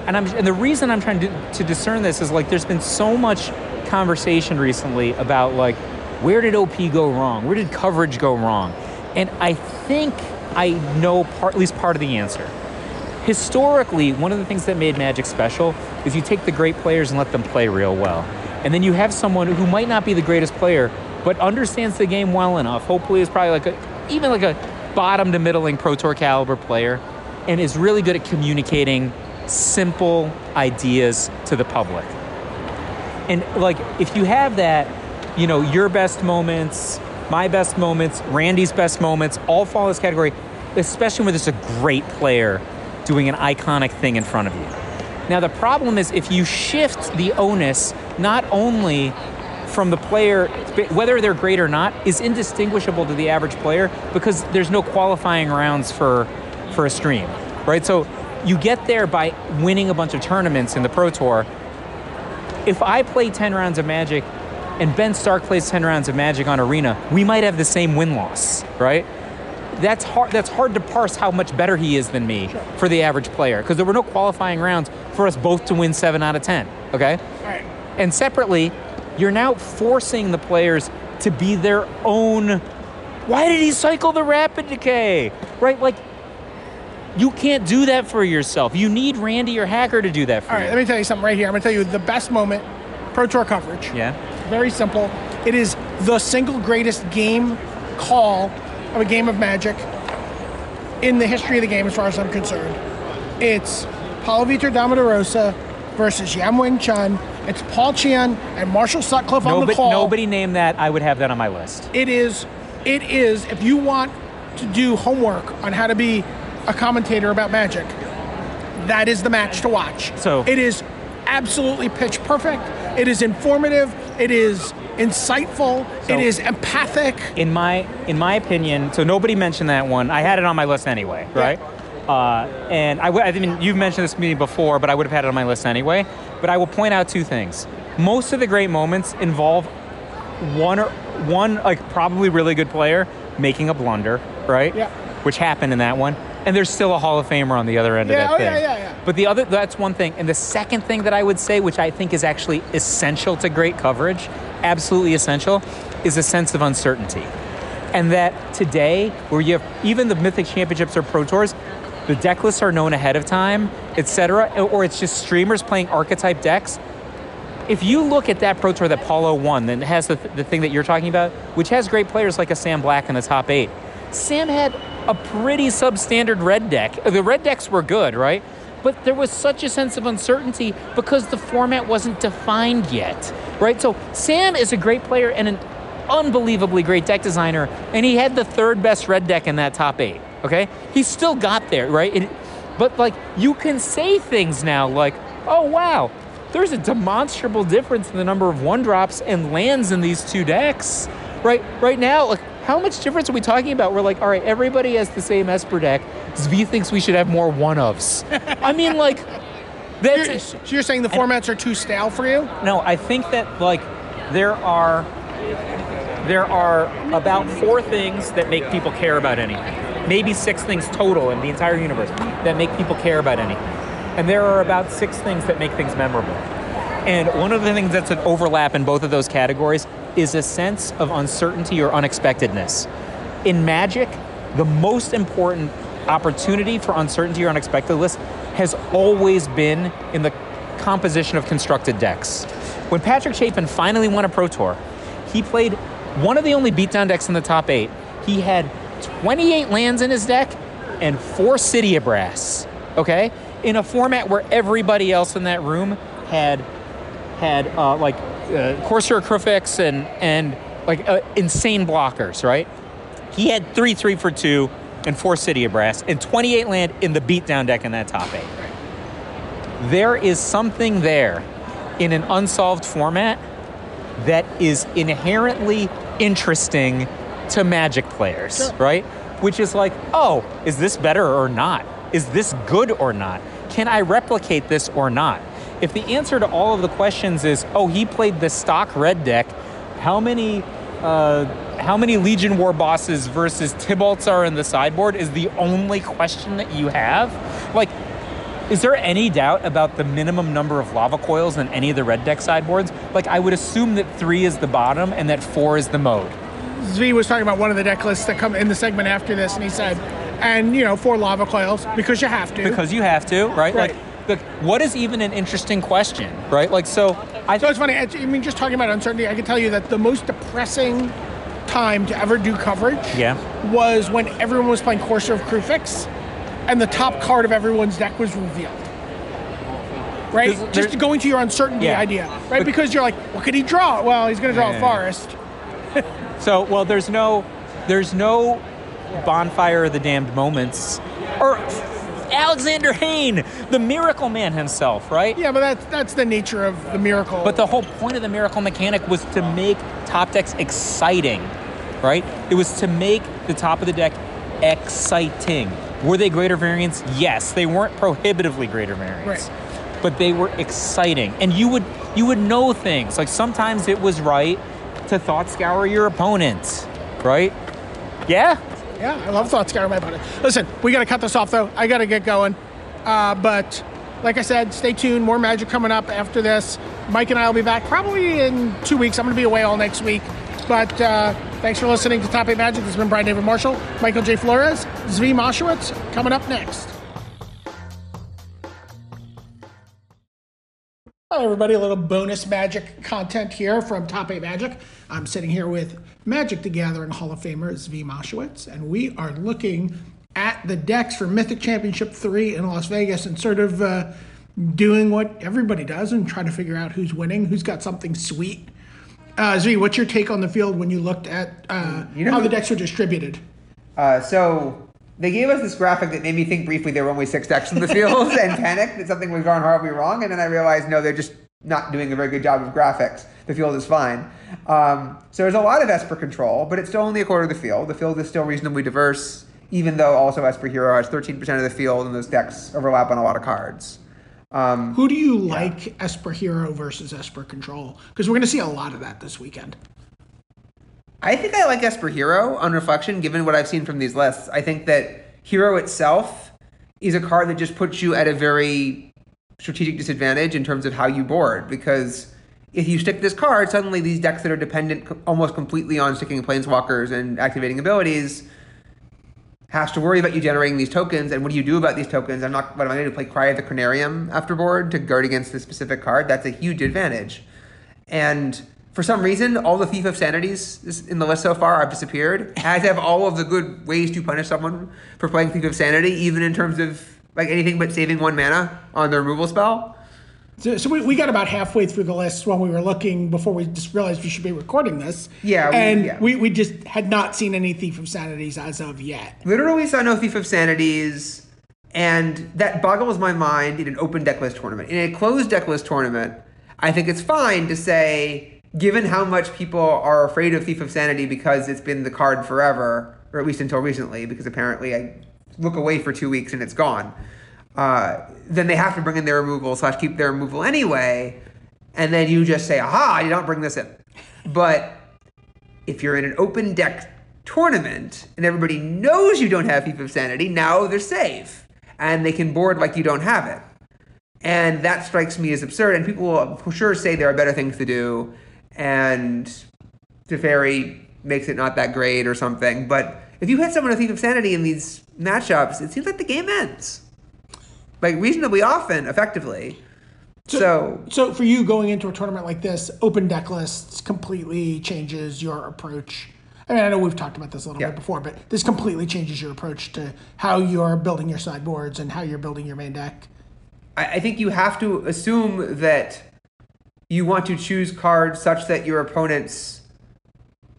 And the reason I'm trying to discern this is, like, there's been so much... conversation recently about like where did OP go wrong? Where did coverage go wrong? And I think I know at least part of the answer. Historically, one of the things that made Magic special is you take the great players and let them play real well. And then you have someone who might not be the greatest player, but understands the game well enough, hopefully is probably like a bottom to middling Pro Tour caliber player, and is really good at communicating simple ideas to the public. And, like, if you have that, you know, your best moments, my best moments, Randy's best moments, all fall in this category, especially when there's a great player doing an iconic thing in front of you. Now, the problem is if you shift the onus not only from the player, whether they're great or not, is indistinguishable to the average player because there's no qualifying rounds for a stream, right? So you get there by winning a bunch of tournaments in the Pro Tour. If I play 10 rounds of Magic and Ben Stark plays 10 rounds of Magic on Arena, we might have the same win-loss, right? That's hard to parse how much better he is than me for the average player because there were no qualifying rounds for us both to win 7 out of 10, okay? All right. And separately, you're now forcing the players to be their own... Why did he cycle the Rapid Decay? Right, like... You can't do that for yourself. You need Randy or Hacker to do that for you. All right, let me tell you something right here. I'm going to tell you the best moment, Pro Tour coverage. Yeah. Very simple. It is the single greatest game call of a game of Magic in the history of the game as far as I'm concerned. It's Paulo Vitor Damarosa versus Yamwen Chun. It's Paul Chan and Marshall Sutcliffe on the call. Nobody named that. I would have that on my list. It is, if you want to do homework on how to be a commentator about Magic, that is the match to watch. So it is absolutely pitch perfect. It is informative. It is insightful. So it is empathic. In my opinion, so nobody mentioned that one. I had it on my list anyway, right? Yeah. And I mean, you've mentioned this to me before, but I would have had it on my list anyway. But I will point out two things. Most of the great moments involve one like probably really good player making a blunder, right? Yeah. Which happened in that one. And there's still a Hall of Famer on the other end of that thing. Yeah. But the other, that's one thing. And the second thing that I would say, which I think is actually essential to great coverage, absolutely essential, is a sense of uncertainty. And that today, where you have even the Mythic Championships or Pro Tours, the deck lists are known ahead of time, etc., or it's just streamers playing archetype decks. If you look at that Pro Tour that Paulo won, then it has the thing that you're talking about, which has great players like a Sam Black in the top 8. Sam had a pretty substandard red deck. The red decks were good, right? But there was such a sense of uncertainty because the format wasn't defined yet, right? So Sam is a great player and an unbelievably great deck designer, and he had the third best red deck in that top 8, okay? He still got there, right? But, like, you can say things now like, oh, wow, there's a demonstrable difference in the number of one-drops and lands in these two decks, right? Right now, like, how much difference are we talking about? We're like, all right, everybody has the same Esper deck. Zvi thinks we should have more one-ofs. I mean, like, that's... So you're saying the formats are too stale for you? No, I think that, like, there are about 4 things that make people care about anything. Maybe 6 things total in the entire universe. that make people care about anything. And there are about 6 things that make things memorable. And one of the things that's an overlap in both of those categories is a sense of uncertainty or unexpectedness. In Magic, the most important opportunity for uncertainty or unexpectedness has always been in the composition of constructed decks. When Patrick Chapin finally won a Pro Tour, he played one of the only beatdown decks in the top 8. He had 28 lands in his deck and 4 City of Brass, okay? In a format where everybody else in that room had Corsair Crufix and insane blockers, right? He had 3/3 for 2 and 4 City of Brass and 28 land in the beatdown deck in that top 8. There is something there in an unsolved format that is inherently interesting to Magic players, sure, right? Which is like, oh, is this better or not? Is this good or not? Can I replicate this or not? If the answer to all of the questions is, oh, he played the stock red deck, how many Legion War bosses versus Tybalts are in the sideboard is the only question that you have. Like, is there any doubt about the minimum number of lava coils in any of the red deck sideboards? Like, I would assume that 3 is the bottom and that 4 is the mode. Zvi was talking about one of the deck lists that come in the segment after this, and he said, and, 4 lava coils, because you have to. Because you have to, right? Like, what is even an interesting question, right? Like, so it's funny. I mean, just talking about uncertainty, I can tell you that the most depressing time to ever do coverage was when everyone was playing Corsair of Crufix, and the top card of everyone's deck was revealed, right? Just going to your uncertainty idea, right? Because you're like, what could he draw? Well, he's going to draw a forest. So, well, there's no bonfire of the damned moments, or Alexander Hain, the miracle man himself, right? Yeah, but that's the nature of the miracle. But the whole point of the miracle mechanic was to make top decks exciting, right? It was to make the top of the deck exciting. Were they greater variants? Yes. They weren't prohibitively greater variants. Right. But they were exciting. And you would know things. Like, sometimes it was right to thought scour your opponent, right? Yeah? Yeah, I love thought scour my opponent. Listen, we got to cut this off, though. I got to get going. But like I said, stay tuned. More Magic coming up after this. Mike and I will be back probably in 2 weeks. I'm going to be away all next week. But thanks for listening to Top 8 Magic. This has been Brian David Marshall, Michael J. Flores, Zvi Mowshowitz, coming up next. Hi, everybody. A little bonus Magic content here from Top 8 Magic. I'm sitting here with Magic the Gathering Hall of Famer Zvi Mowshowitz, and we are looking at the decks for Mythic Championship 3 in Las Vegas and sort of doing what everybody does and trying to figure out who's winning, who's got something sweet. Zvi, what's your take on the field when you looked at how the decks were distributed? So they gave us this graphic that made me think briefly there were only 6 decks in the field and panicked that something was gone horribly wrong. And then I realized, no, they're just not doing a very good job of graphics. The field is fine. So there's a lot of Esper control, but it's still only a quarter of the field. The field is still reasonably diverse, even though also Esper Hero has 13% of the field and those decks overlap on a lot of cards. Who do you like Esper Hero versus Esper Control? Because we're going to see a lot of that this weekend. I think I like Esper Hero on reflection, given what I've seen from these lists. I think that Hero itself is a card that just puts you at a very strategic disadvantage in terms of how you board. Because if you stick this card, suddenly these decks that are dependent almost completely on sticking Planeswalkers and activating abilities has to worry about you generating these tokens, and what do you do about these tokens? What am I going to play? Cry of the Cranarium afterboard to guard against this specific card? That's a huge advantage. And for some reason, all the Thief of Sanities in the list so far have disappeared, as have all of the good ways to punish someone for playing Thief of Sanity, even in terms of like anything but saving 1 mana on the removal spell. So we got about halfway through the list when we were looking before we just realized we should be recording this. Yeah. We just had not seen any Thief of Sanities as of yet. Literally saw no Thief of Sanities, and that boggles my mind in an open decklist tournament. In a closed decklist tournament, I think it's fine to say, given how much people are afraid of Thief of Sanity because it's been the card forever, or at least until recently, because apparently I look away for 2 weeks and it's gone. Then they have to bring in their removal / keep their removal anyway, and then you just say, aha, I did not bring this in. But if you're in an open deck tournament and everybody knows you don't have Thief of Sanity, now they're safe. and they can board like you don't have it. And that strikes me as absurd, and people will for sure say there are better things to do, and Teferi makes it not that great or something. But if you hit someone with Thief of Sanity in these matchups, it seems like the game ends. Like, reasonably often, effectively. So for you, going into a tournament like this, open deck lists completely changes your approach. I mean, I know we've talked about this a little bit before, but this completely changes your approach to how you're building your sideboards and how you're building your main deck. I think you have to assume that you want to choose cards such that your opponents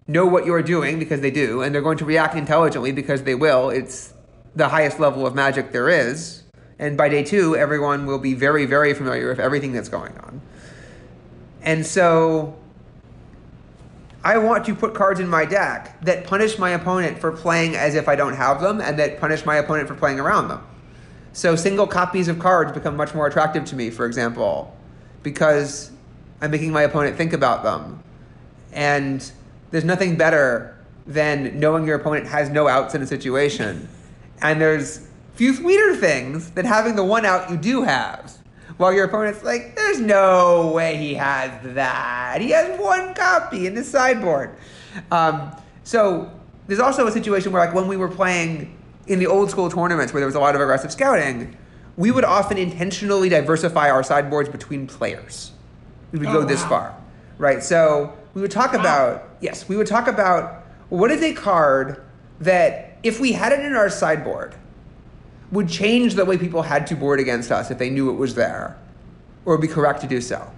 know what you're doing, because they do, and they're going to react intelligently, because they will. It's the highest level of Magic there is. And by day two, everyone will be very, very familiar with everything that's going on. And so I want to put cards in my deck that punish my opponent for playing as if I don't have them, and that punish my opponent for playing around them. So single copies of cards become much more attractive to me, for example, because I'm making my opponent think about them. And there's nothing better than knowing your opponent has no outs in a situation. And there's few sweeter things than having the one out you do have, while your opponent's like, there's no way he has that. He has one copy in his sideboard. So there's also a situation where, like, when we were playing in the old school tournaments where there was a lot of aggressive scouting, we would often intentionally diversify our sideboards between players. We would go this far, right? So we would talk about, what is a card that, if we had it in our sideboard, would change the way people had to board against us if they knew it was there, or would be correct to do so.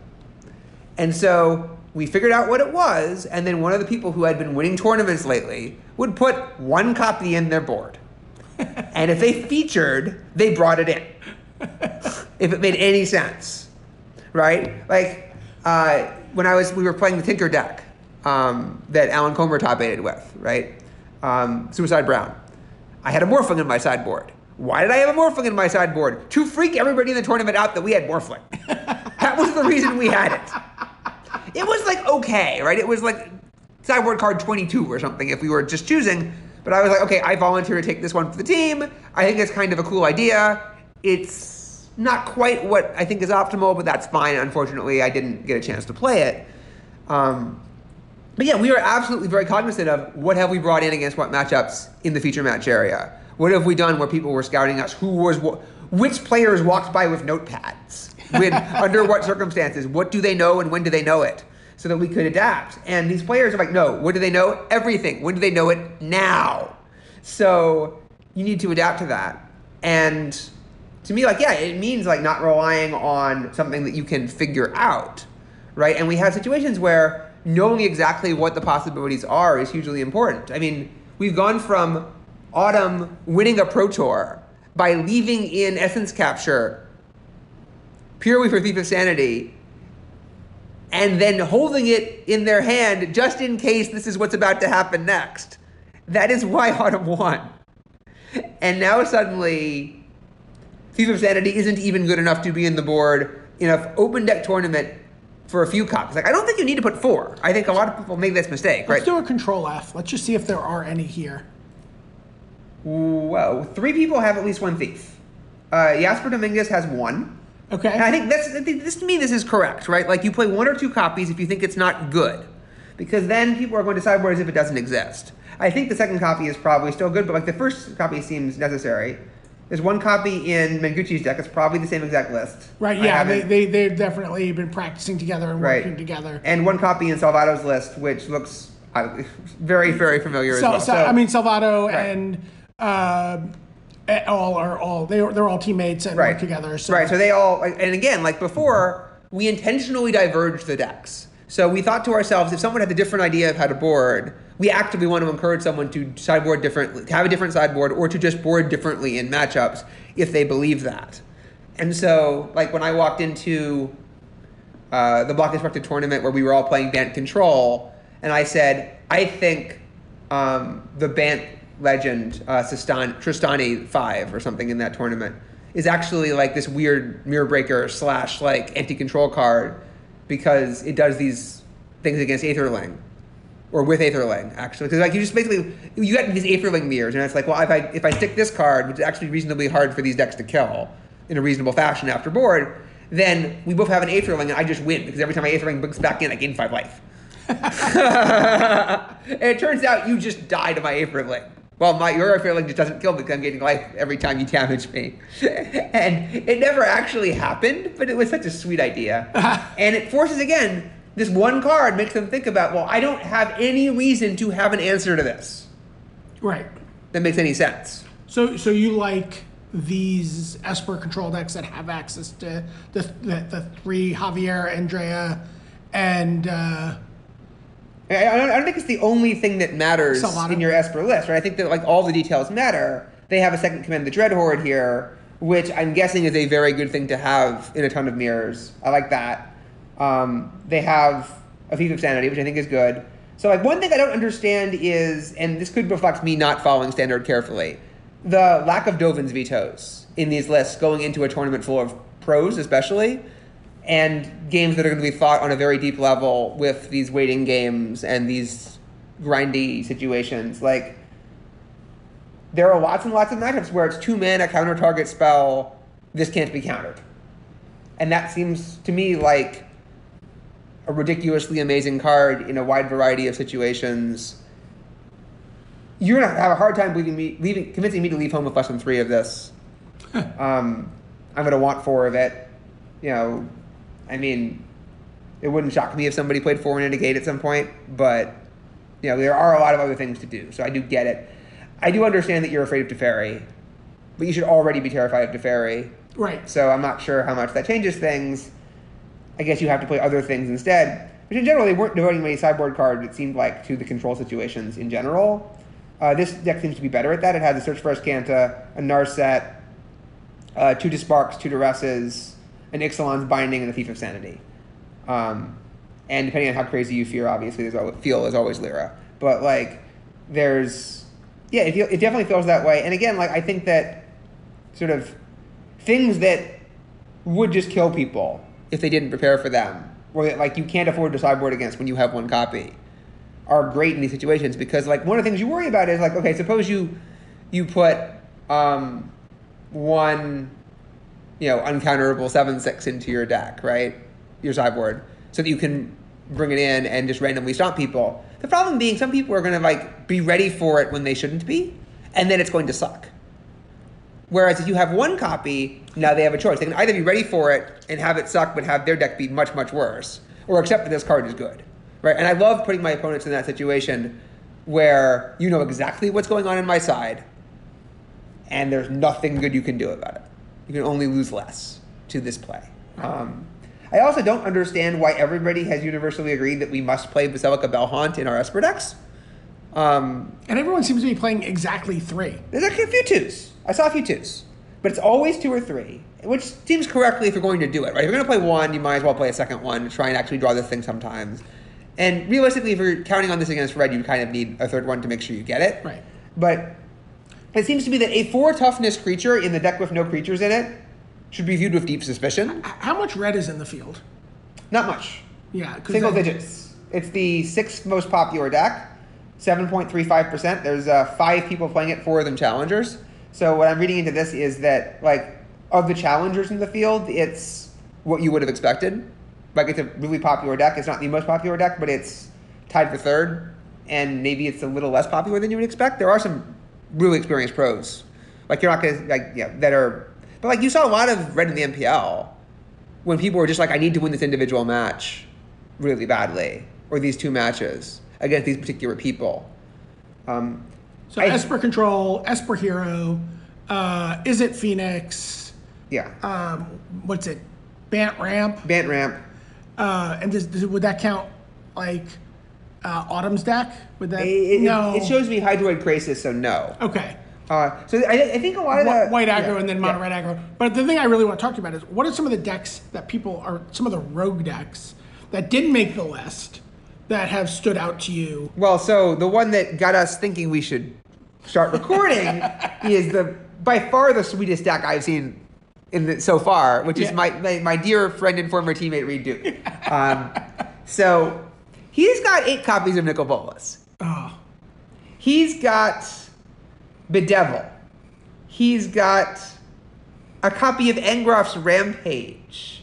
And so we figured out what it was, and then one of the people who had been winning tournaments lately would put one copy in their board. And if they featured, they brought it in. If it made any sense, right? Like, we were playing the Tinker deck that Alan Comer top-aided with, right? Suicide Brown. I had a Morphling in my sideboard. Why did I have a Morphling in my sideboard? To freak everybody in the tournament out that we had Morphling. That was the reason we had it. It was like, okay, right? It was like sideboard card 22 or something if we were just choosing. But I was like, okay, I volunteer to take this one for the team. I think it's kind of a cool idea. It's not quite what I think is optimal, but that's fine. Unfortunately, I didn't get a chance to play it. But yeah, we are absolutely very cognizant of what have we brought in against what matchups in the feature match area. What have we done where people were scouting us? Which players walked by with notepads? Under what circumstances? What do they know and when do they know it? So that we could adapt. And these players are like, no, what do they know? Everything. When do they know it? Now. So you need to adapt to that. And to me, like, yeah, it means like not relying on something that you can figure out, right? And we have situations where knowing exactly what the possibilities are is hugely important. I mean, we've gone from Autumn winning a Pro Tour by leaving in Essence Capture purely for Thief of Sanity, and then holding it in their hand just in case this is what's about to happen next. That is why Autumn won. And now suddenly, Thief of Sanity isn't even good enough to be in the board in an open deck tournament for a few copies. Like, I don't think you need to put four. I think a lot of people make this mistake, right? Let's do a Control F. Let's just see if there are any here. Whoa. 3 people have at least one thief. Jasper Dominguez has one. Okay. And I think to me, this is correct, right? Like, you play 1 or 2 copies if you think it's not good, because then people are going to sideboard as if it doesn't exist. I think the second copy is probably still good, but like the first copy seems necessary. There's one copy in Menguchi's deck. It's probably the same exact list. Right, yeah. They've definitely been practicing together and working together. And one copy in Salvato's list, which looks very, very familiar as well. Salvato and... They're all teammates and work together. So. Right, so they all, and again, like before, we intentionally diverged the decks. So we thought to ourselves, if someone had a different idea of how to board, we actively want to encourage someone to sideboard differently, have a different sideboard, or to just board differently in matchups if they believe that. And so, like when I walked into the Block Constructed tournament where we were all playing Bant Control, and I said, I think the Bant Legend, Tristani 5 or something in that tournament is actually like this weird mirror breaker / like anti-control card because it does these things against Aetherling. Or with Aetherling, actually, because like you just basically you got these Aetherling mirrors, and it's like, well, if I stick this card, which is actually reasonably hard for these decks to kill in a reasonable fashion after board, then we both have an Aetherling, and I just win because every time my Aetherling brings back in, I gain 5 life. And it turns out you just die to my Aetherling. Well, your Aetherling just doesn't kill me because I'm getting life every time you damage me. And it never actually happened, but it was such a sweet idea, and it forces again. This one card makes them think about, well, I don't have any reason to have an answer to this. Right. That makes any sense. So you like these Esper control decks that have access to the three Javier, Andrea, and... I don't think it's the only thing that matters in your Esper list, right? I think that like all the details matter. They have a second Command of the Dreadhorde here, which I'm guessing is a very good thing to have in a ton of mirrors. I like that. They have a Thief of Sanity, which I think is good. So, like, one thing I don't understand is, and this could reflect me not following standard carefully, the lack of Dovin's vetoes in these lists going into a tournament full of pros, especially, and games that are going to be fought on a very deep level with these waiting games and these grindy situations. Like, there are lots and lots of matchups where it's 2 mana, counter target spell, this can't be countered. And that seems to me like a ridiculously amazing card in a wide variety of situations. You're going to have a hard time convincing me to leave home with less than 3 of this. I'm going to want 4 of it. You know, I mean, it wouldn't shock me if somebody played 4 in a negate at some point, but, you know, there are a lot of other things to do, so I do get it. I do understand that you're afraid of Teferi, but you should already be terrified of Teferi. Right. So I'm not sure how much that changes things. I guess you have to play other things instead. Which in general, they weren't devoting many sideboard cards, it seemed like, to the control situations in general. This deck seems to be better at that. It has a Search for Azcanta, a Narset, 2 Disparks, 2 Duresses, an Ixalan's Binding, and a Thief of Sanity. And depending on how crazy you fear, obviously, Feel is always Lyra. But, like, there's... Yeah, it definitely feels that way. And again, like, I think that sort of things that would just kill people if they didn't prepare for them, or that like you can't afford to sideboard against when you have 1 copy, are great in these situations because like one of the things you worry about is like, okay, suppose you put 1 uncounterable 7/6 into your deck, right? Your sideboard, so that you can bring it in and just randomly stomp people. The problem being some people are going to like be ready for it when they shouldn't be, and then it's going to suck. Whereas if you have 1 copy, now they have a choice. They can either be ready for it and have it suck but have their deck be much, much worse, or accept that this card is good. Right? And I love putting my opponents in that situation where you know exactly what's going on in my side and there's nothing good you can do about it. You can only lose less to this play. I also don't understand why everybody has universally agreed that we must play Basilica Bellhaunt in our Esper decks. And everyone seems to be playing exactly 3. There's actually a few 2s. I saw a few 2s. But it's always 2 or 3, which seems correctly if you're going to do it, right? If you're going to play 1, you might as well play a second one to try and actually draw this thing sometimes. And realistically, if you're counting on this against red, you kind of need a third one to make sure you get it. Right. But it seems to be that a 4 toughness creature in the deck with no creatures in it should be viewed with deep suspicion. How much red is in the field? Not much. Yeah. Single digits. It's the 6th most popular deck. 7.35%. There's 5 people playing it, 4 of them challengers. So what I'm reading into this is that, like, of the challengers in the field, it's what you would have expected. Like, it's a really popular deck. It's not the most popular deck, but it's tied for 3rd. And maybe it's a little less popular than you would expect. There are some really experienced pros. Like, you're not going to, like, yeah, that are... But, like, you saw a lot of red in the MPL when people were just like, I need to win this individual match really badly. Or these 2 matches. Against these particular people. So Esper Control, Esper Hero, Is It Phoenix? Yeah. What's it? Bant Ramp? Bant Ramp. And would that count like Autumn's deck? Would that? No. It shows me Hydroid Crisis, so no. Okay. So I think a lot of the... White aggro and then mono-red aggro. But the thing I really want to talk to you about is what are some of the decks that some of the rogue decks that didn't make the list that have stood out to you? Well, so the one that got us thinking we should start recording is by far the sweetest deck I've seen so far, which is my dear friend and former teammate Reed Duke. So He's got 8 copies of Nicol Bolas. Oh. He's got Bedevil. He's got a copy of Engroff's Rampage.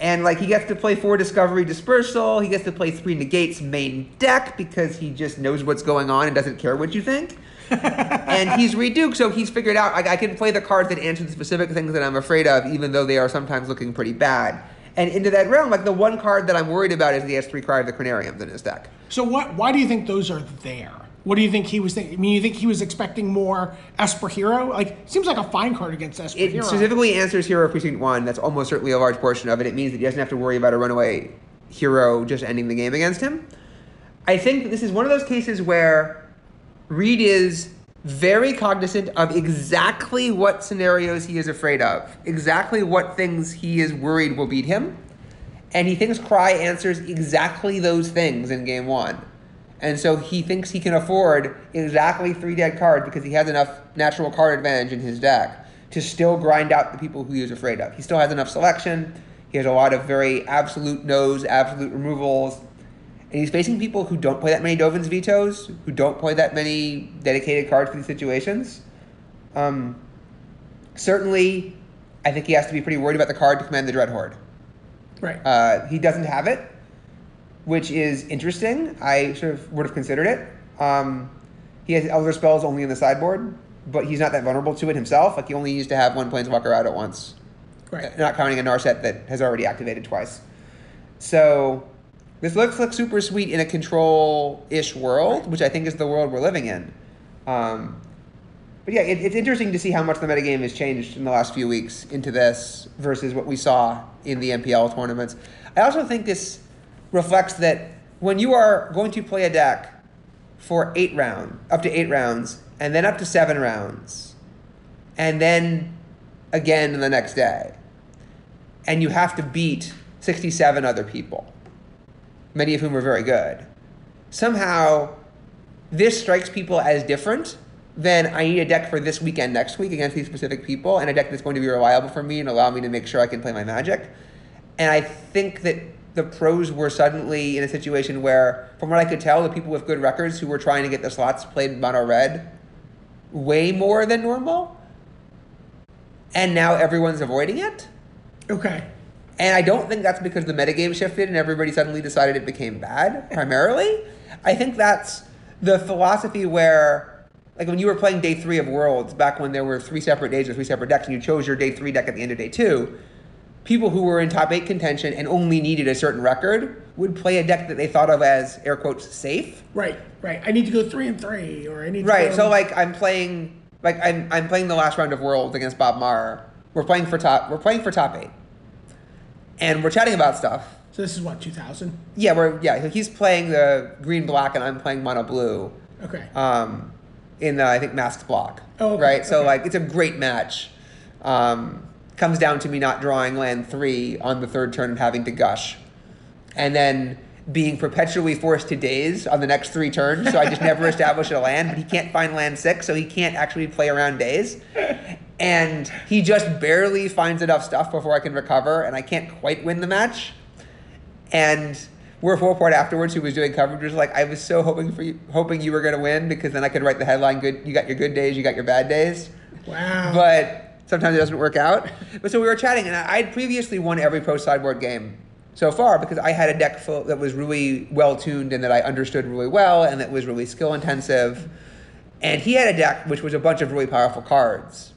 And, like, he gets to play 4 Discovery Dispersal. He gets to play 3 Negate's main deck because he just knows what's going on and doesn't care what you think. And he's Reed Duke, so he's figured out, like, I can play the cards that answer the specific things that I'm afraid of, even though they are sometimes looking pretty bad. And into that realm, like, the one card that I'm worried about is the S3 Cry of the Cranariums in his deck. So why do you think those are there? What do you think he was thinking? I mean, you think he was expecting more Esper Hero? Like, seems like a fine card against Esper Hero. It specifically answers Hero Precinct 1. That's almost certainly a large portion of it. It means that he doesn't have to worry about a runaway hero just ending the game against him. I think that this is one of those cases where Reed is very cognizant of exactly what scenarios he is afraid of, exactly what things he is worried will beat him, and he thinks Cry answers exactly those things in game 1. And so he thinks he can afford exactly 3 dead cards because he has enough natural card advantage in his deck to still grind out the people who he is afraid of. He still has enough selection. He has a lot of very absolute no's, absolute removals. And he's facing people who don't play that many Dovin's Vetoes, who don't play that many dedicated cards to these situations. Certainly, I think he has to be pretty worried about the card to command the Dread Horde. Right. He doesn't have it, which is interesting. I sort of would have considered it. He has Elder Spells only in the sideboard, but he's not that vulnerable to it himself. Like, he only used to have 1 Planeswalker out at once. Right. Not counting a Narset that has already activated twice. So this looks like super sweet in a control-ish world, right, which I think is the world we're living in. But yeah, it's interesting to see how much the metagame has changed in the last few weeks into this versus what we saw in the MPL tournaments. I also think this reflects that when you are going to play a deck for up to eight rounds, and then up to 7 rounds, and then again the next day, and you have to beat 67 other people, many of whom are very good, somehow this strikes people as different than I need a deck for this weekend next week against these specific people, and a deck that's going to be reliable for me and allow me to make sure I can play my Magic. And I think that the pros were suddenly in a situation where, from what I could tell, the people with good records who were trying to get the slots played mono red way more than normal, and now everyone's avoiding it. Okay. And I don't think that's because the metagame shifted and everybody suddenly decided it became bad, primarily. I think that's the philosophy where, like, when you were playing day 3 of Worlds, back when there were 3 separate days or 3 separate decks, and you chose your day 3 deck at the end of day 2, people who were in top 8 contention and only needed a certain record would play a deck that they thought of as, air quotes, safe. Right, right. I need to go 3-3, or I need to go... So, like, I'm playing the last round of Worlds against Bob Maher. We're playing for top eight, and we're chatting about stuff. So this is what, 2000? Yeah. He's playing the green black, and I'm playing mono blue. Okay. In the masked block. Oh. Okay, right. So it's a great match. Comes down to me not drawing land 3 on the 3rd turn and having to gush, and then being perpetually forced to daze on the next 3 turns, so I just never establish a land, but he can't find land 6, so he can't actually play around daze. And he just barely finds enough stuff before I can recover, and I can't quite win the match. And we're four-part afterwards, who was doing coverage, was like, I was so hoping you were going to win, because then I could write the headline, "Good, you got your good days, you got your bad days." Wow. But sometimes it doesn't work out. But so we were chatting, and I had previously won every pro sideboard game so far because I had a deck full that was really well-tuned and that I understood really well and that was really skill-intensive. And he had a deck which was a bunch of really powerful cards,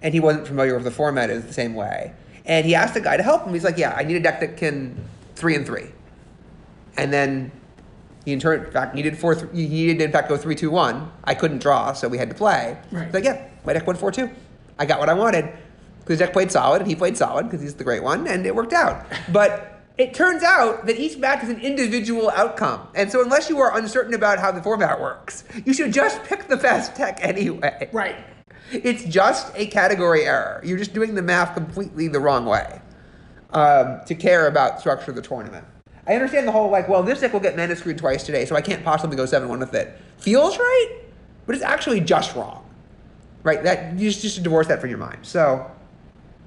and he wasn't familiar with the format in the same way. And he asked the guy to help him. He's like, yeah, I need a deck that can 3-3. And then he needed, in fact, go 3-2-1. I couldn't draw, so we had to play. Right. He's like, yeah, my deck went 4-2. I got what I wanted because Jack played solid and he played solid because he's the great one, and it worked out. But it turns out that each match is an individual outcome. And so unless you are uncertain about how the format works, you should just pick the best tech anyway. Right. It's just a category error. You're just doing the math completely the wrong way to care about structure of the tournament. I understand the whole, this deck will get mana screwed twice today, so I can't possibly go 7-1 with it. Feels right, but it's actually just wrong. Right, that you just divorce that from your mind. So,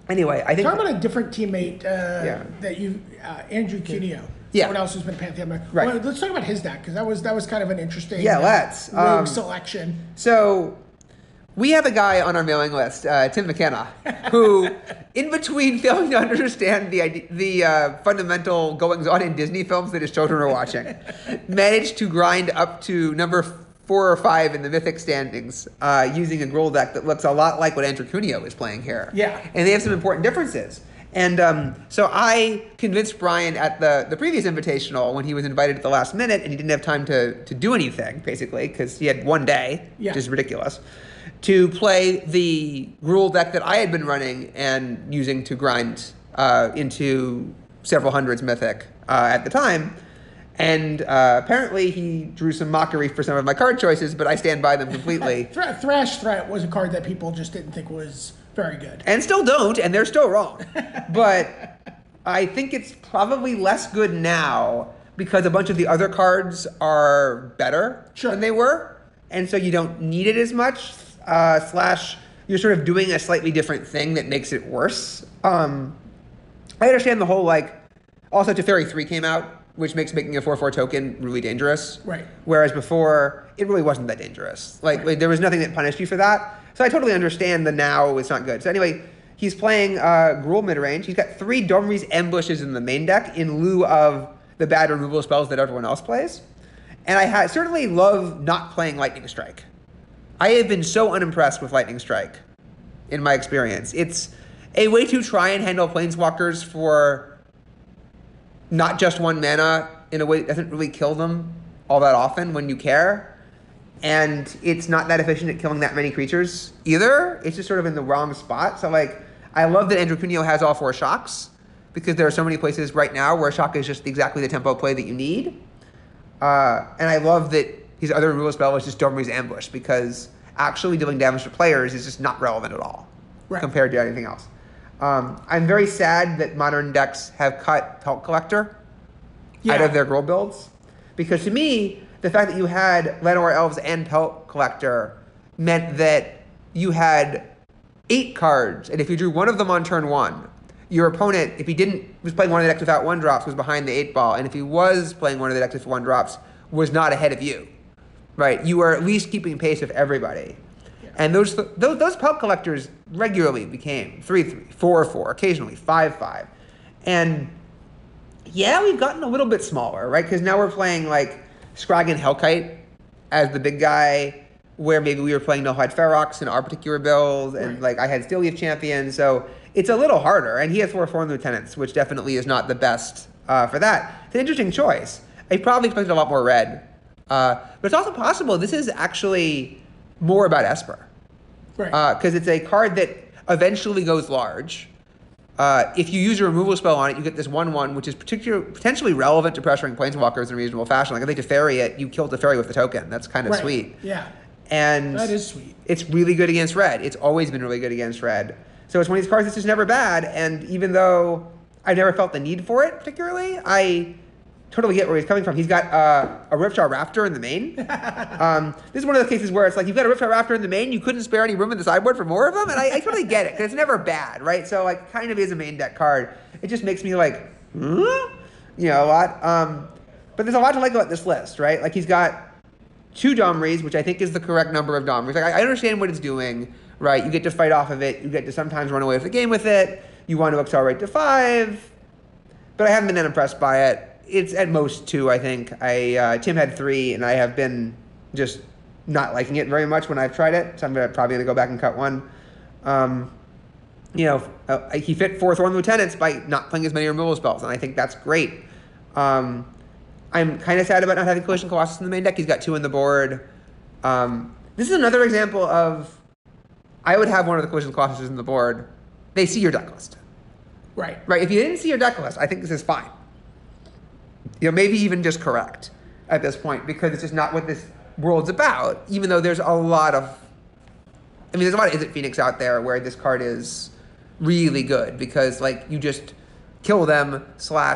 anyway, I think... Talk about a different teammate that you... Andrew Cuneo. someone else who's been a Pantheon member. Right. Well, let's talk about his deck, because that was kind of an interesting rogue selection. So we have a guy on our mailing list, Tim McKenna, who, in between failing to understand the fundamental goings-on in Disney films that his children are watching, managed to grind up to number 4 or 5 in the Mythic standings using a Gruul deck that looks a lot like what Andrew Cuneo is playing here. Yeah. And they have some important differences. And so I convinced Brian at the previous Invitational when he was invited at the last minute and he didn't have time to do anything, basically, because he had one day, which is ridiculous, to play the Gruul deck that I had been running and using to grind into several hundreds Mythic at the time. And apparently he drew some mockery for some of my card choices, but I stand by them completely. Thrash Threat was a card that people just didn't think was very good. And still don't, and they're still wrong. But I think it's probably less good now because a bunch of the other cards are better than they were. And so you don't need it as much, slash you're sort of doing a slightly different thing that makes it worse. I understand the whole, also Teferi 3 came out, which makes making a 4/4 token really dangerous. Right. Whereas before, it really wasn't that dangerous. There was nothing that punished you for that. So I totally understand the now it's not good. So anyway, he's playing Gruul midrange. He's got 3 Domri's Ambushes in the main deck in lieu of the bad removal spells that everyone else plays. And I certainly love not playing Lightning Strike. I have been so unimpressed with Lightning Strike in my experience. It's a way to try and handle Planeswalkers for not just 1 mana in a way that doesn't really kill them all that often when you care. And it's not that efficient at killing that many creatures either. It's just sort of in the wrong spot. So, I love that Andrew Cuneo has all 4 shocks because there are so many places right now where a shock is just exactly the tempo play that you need. And I love that his other removal spell is just Domri's Ambush because actually dealing damage to players is just not relevant at all compared to anything else. I'm very sad that modern decks have cut Pelt Collector out of their Gruul builds because to me, the fact that you had Llanowar Elves and Pelt Collector meant that you had 8 cards, and if you drew one of them on turn 1, your opponent, if he was playing one of the decks without 1-drops, was behind the 8-ball. And if he was playing one of the decks with 1-drops, was not ahead of you, right? You were at least keeping pace with everybody. Yeah. And those Pelt Collectors regularly became 3-3, 4-4, occasionally 5-5. And we've gotten a little bit smaller, right? Because now we're playing Scraggan Hellkite as the big guy, where maybe we were playing Nilhide Ferox in our particular build, and I had Steelleaf Champion, so... It's a little harder, and he has 4 foreign lieutenants, which definitely is not the best for that. It's an interesting choice. I probably expected a lot more red. But it's also possible this is actually more about Esper. Right. Because it's a card that eventually goes large. If you use a removal spell on it, you get this 1/1, which is potentially relevant to pressuring Planeswalkers in a reasonable fashion. Like, if they Teferi it, you kill Teferi with the token. That's kind of sweet. Yeah. And that is sweet. It's really good against red. It's always been really good against red. So it's one of these cards that's just never bad, and even though I've never felt the need for it particularly, I totally get where he's coming from. He's got a Riftjar Raptor in the main. This is one of those cases where it's you've got a Riftjar Raptor in the main, you couldn't spare any room in the sideboard for more of them, and I totally get it, because it's never bad, right? So, kind of is a main deck card. It just makes me a lot. But there's a lot to like about this list, right? He's got 2 Domries, which I think is the correct number of Domries. I understand what it's doing. Right, you get to fight off of it. You get to sometimes run away with the game with it. You want to accelerate to 5, but I haven't been that impressed by it. It's at most 2, I think. Tim had 3, and I have been just not liking it very much when I've tried it. So I'm probably gonna go back and cut 1. He fit 4 Thorn Lieutenants by not playing as many removal spells, and I think that's great. I'm kind of sad about not having Collision Colossus in the main deck. He's got 2 in the board. This is another example of. I would have one of the Collision Colossuses in the board. They see your deck list. Right. If you didn't see your deck list, I think this is fine. Maybe even just correct at this point because it's just not what this world's about, even though there's a lot of... there's a lot of Is It Phoenix out there where this card is really good because, you just kill them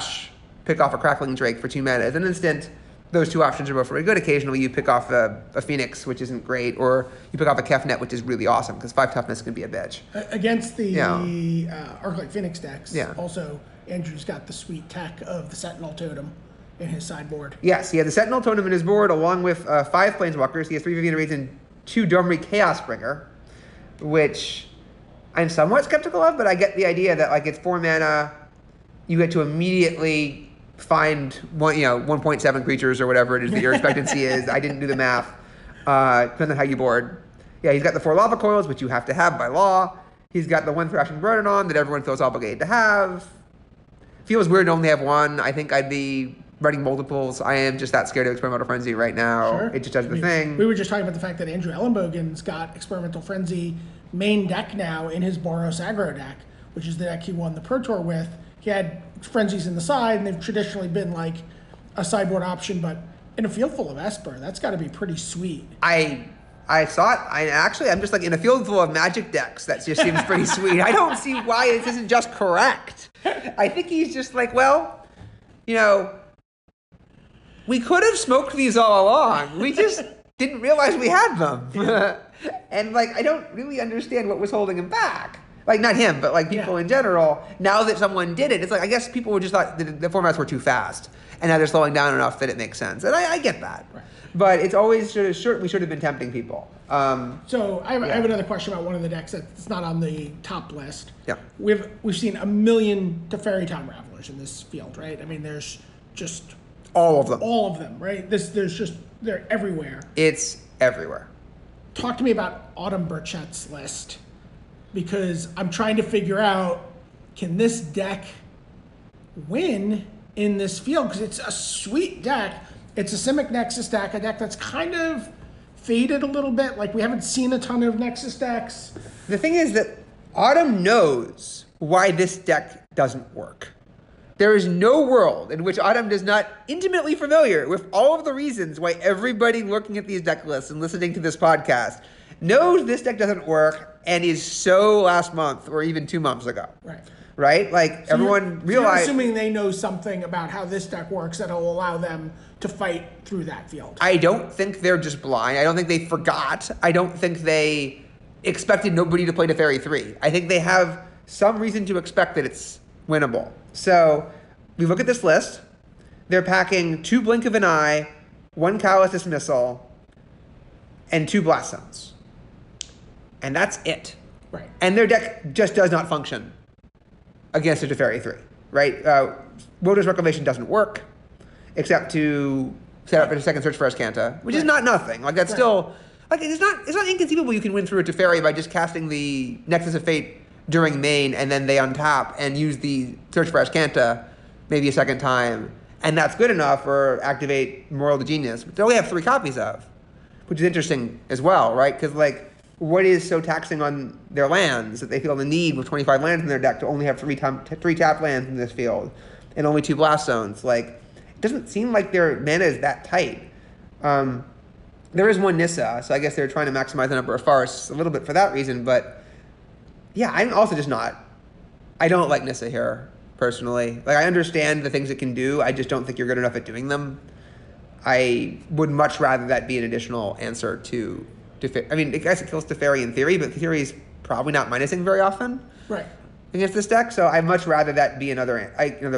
/ pick off a Crackling Drake for 2 mana. At an instant, those 2 options are both really good. Occasionally, you pick off a Phoenix, which isn't great, or you pick off a Kefnet, which is really awesome, because 5 toughness can be a bitch. Against the Arclight Phoenix decks, also Andrew's got the sweet tack of the Sentinel Totem in his sideboard. Yes, he had the Sentinel Totem in his board along with 5 Planeswalkers. He has 3 Vivian Raids and 2 Domri Chaosbringer, which I'm somewhat skeptical of, but I get the idea that like it's 4 mana, you get to immediately find one, 1.7 creatures or whatever it is that your expectancy is. I didn't do the math. Depends on how you board. Yeah, he's got the 4 Lava Coils, which you have to have by law. He's got the 1 Thrashing Brodenon that everyone feels obligated to have. Feels weird to only have 1. I think I'd be running multiples. I am just that scared of Experimental Frenzy right now. Sure. It just does the thing. We were just talking about the fact that Andrew Ellenbogen's got Experimental Frenzy main deck now in his Boros aggro deck, which is the deck he won the Pro Tour with. He had Frenzies in the side, and they've traditionally been like a sideboard option, but in a field full of Esper, that's got to be pretty sweet. I saw it. I'm just like in a field full of Magic decks. That just seems pretty sweet. I don't see why this isn't just correct. I think he's just like, well, we could have smoked these all along. We just didn't realize we had them. And like, I don't really understand what was holding him back. Like not him, but like people in general. Now that someone did it, it's like, I guess people just thought that the formats were too fast. And now they're slowing down enough that it makes sense. And I get that. Right. But it's always we should have been tempting people. I have another question about one of the decks that's not on the top list. Yeah, we've seen a million Teferi Time Ravelers in this field, right? I mean, there's just all of them, right? They're everywhere. It's everywhere. Talk to me about Autumn Burchett's list, because I'm trying to figure out, can this deck win in this field? Because it's a sweet deck. It's a Simic Nexus deck, a deck that's kind of faded a little bit. Like, we haven't seen a ton of Nexus decks. The thing is that Autumn knows why this deck doesn't work. There is no world in which Autumn is not intimately familiar with all of the reasons why everybody looking at these deck lists and listening to this podcast knows this deck doesn't work and is so last month or even 2 months ago. Right. Right? Like, so everyone realized... You're assuming they know something about how this deck works that'll allow them to fight through that field. I don't think they're just blind. I don't think they forgot. I don't think they expected nobody to play Teferi 3. I think they have some reason to expect that it's winnable. So we look at this list. They're packing 2 Blink of an Eye, 1 Callous Dismissal, and 2 Blossoms. And that's it. Right. And their deck just does not function against a Teferi 3, right? Woda's Reclamation doesn't work, except to set up a second search for Escanta, which is not nothing. Like, that's still... Like, it's not inconceivable you can win through a Teferi by just casting the Nexus of Fate during main, and then they untap and use the search for Escanta maybe a second time, and that's good enough, or activate Moral to Genius, which they only have 3 copies of, which is interesting as well, right? Because, like, what is so taxing on their lands that they feel the need with 25 lands in their deck to only have 3 tap lands in this field and only 2 blast zones? Like, it doesn't seem like their mana is that tight. There is 1 Nissa, so I guess they're trying to maximize the number of forests a little bit for that reason. But yeah, I'm also just not... I don't like Nissa here, personally. Like, I understand the things it can do. I just don't think you're good enough at doing them. I would much rather that be an additional answer to... I mean, I guess it kills Teferi in theory, but Teferi's probably not minusing very often against this deck, so I'd much rather that be another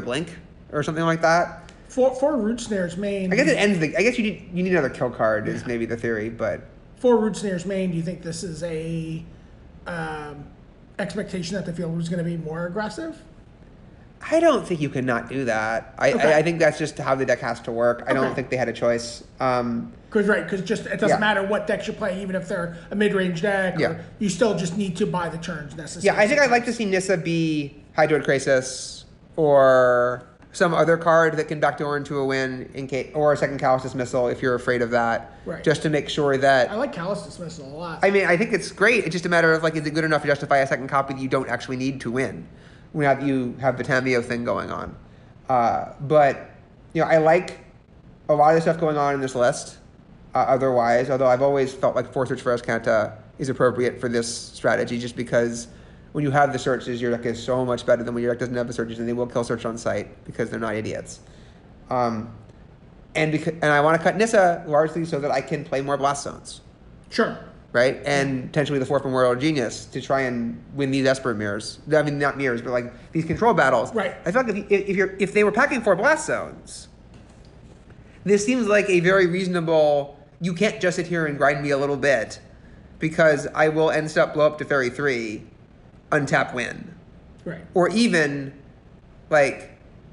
Blink or something like that. Four Root Snares main... I guess it ends the... I guess you need another kill card is maybe the theory, but... 4 Root Snares main, do you think this is a expectation that the field was going to be more aggressive? I don't think you can not do that. I think that's just how the deck has to work. I don't think they had a choice. Because it doesn't matter what decks you play, even if they're a mid-range deck. Yeah. Or you still just need to buy the turns necessary. Yeah, I think I'd like to see Nissa be Hydroid Crisis or some other card that can backdoor into a win in case, or a second Callous Dismissal if you're afraid of that. Right. Just to make sure that... I like Callous Dismissal a lot. I mean, I think it's great. It's just a matter of, like, is it good enough to justify a second copy that you don't actually need to win? You have the Tameo thing going on. But, I like a lot of the stuff going on in this list otherwise, although I've always felt like 4 Search for Escanta is appropriate for this strategy just because when you have the searches, your deck is so much better than when your deck doesn't have the searches, and they will kill search on sight because they're not idiots. And I want to cut Nissa largely so that I can play more Blast Zones. Sure. right? And potentially the fourth Memorial Genius to try and win these Esper mirrors. I mean, not mirrors, but like these control battles. Right. I feel like if they were packing 4 blast zones, this seems like a very reasonable. You can't just sit here and grind me a little bit, because I will end up blow up to Teferi 3, untap win. Right. Or even, like,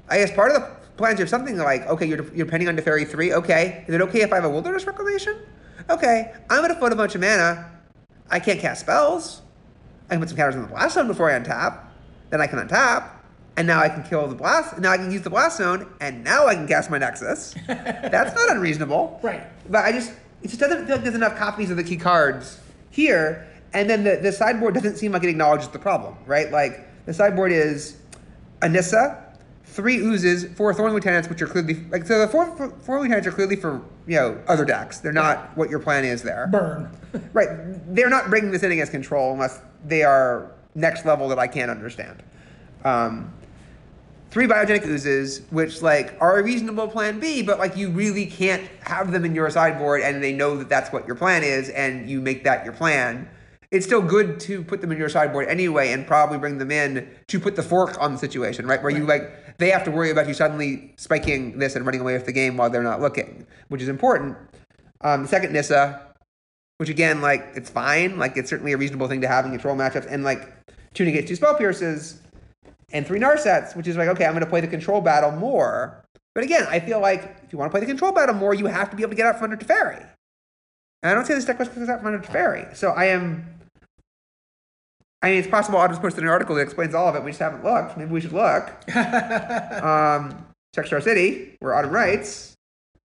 I guess part of the plans are something like, okay, you're depending on Teferi 3, okay. Is it okay if I have a Wilderness Reclamation? Okay, I'm going to float a bunch of mana. I can't cast spells. I can put some counters on the Blast Zone before I untap. Then I can untap. And now I can kill the Blast. Now I can use the Blast Zone. And now I can cast my Nexus. That's not unreasonable. Right. But it just doesn't feel like there's enough copies of the key cards here. And then the sideboard doesn't seem like it acknowledges the problem, right? Like, the sideboard is Anissa, 3 Oozes, 4 Thorn Lieutenants, which are clearly... Like, so the four Lieutenants are clearly for, you know, other decks. They're not what your plan is there. Burn. Right. They're not bringing this in against control unless they are next level that I can't understand. 3 Biogenic Oozes, which, like, are a reasonable plan B, but, like, you really can't have them in your sideboard, and they know that that's what your plan is, and you make that your plan. It's still good to put them in your sideboard anyway and probably bring them in to put the fork on the situation, right? Where you, like, they have to worry about you suddenly spiking this and running away with the game while they're not looking, which is important. 2nd Nissa, which again, like, it's fine. Like, it's certainly a reasonable thing to have in control matchups. And, like, 2 negates, 2 spell pierces, and 3 Narsets, which is like, okay, I'm going to play the control battle more. But again, I feel like if you want to play the control battle more, you have to be able to get out from under Teferi. And I don't say this deck was because out from under Teferi. So I mean, it's possible I'll just post an article that explains all of it. We just haven't looked. Maybe we should look. Check Star City, where Autumn writes.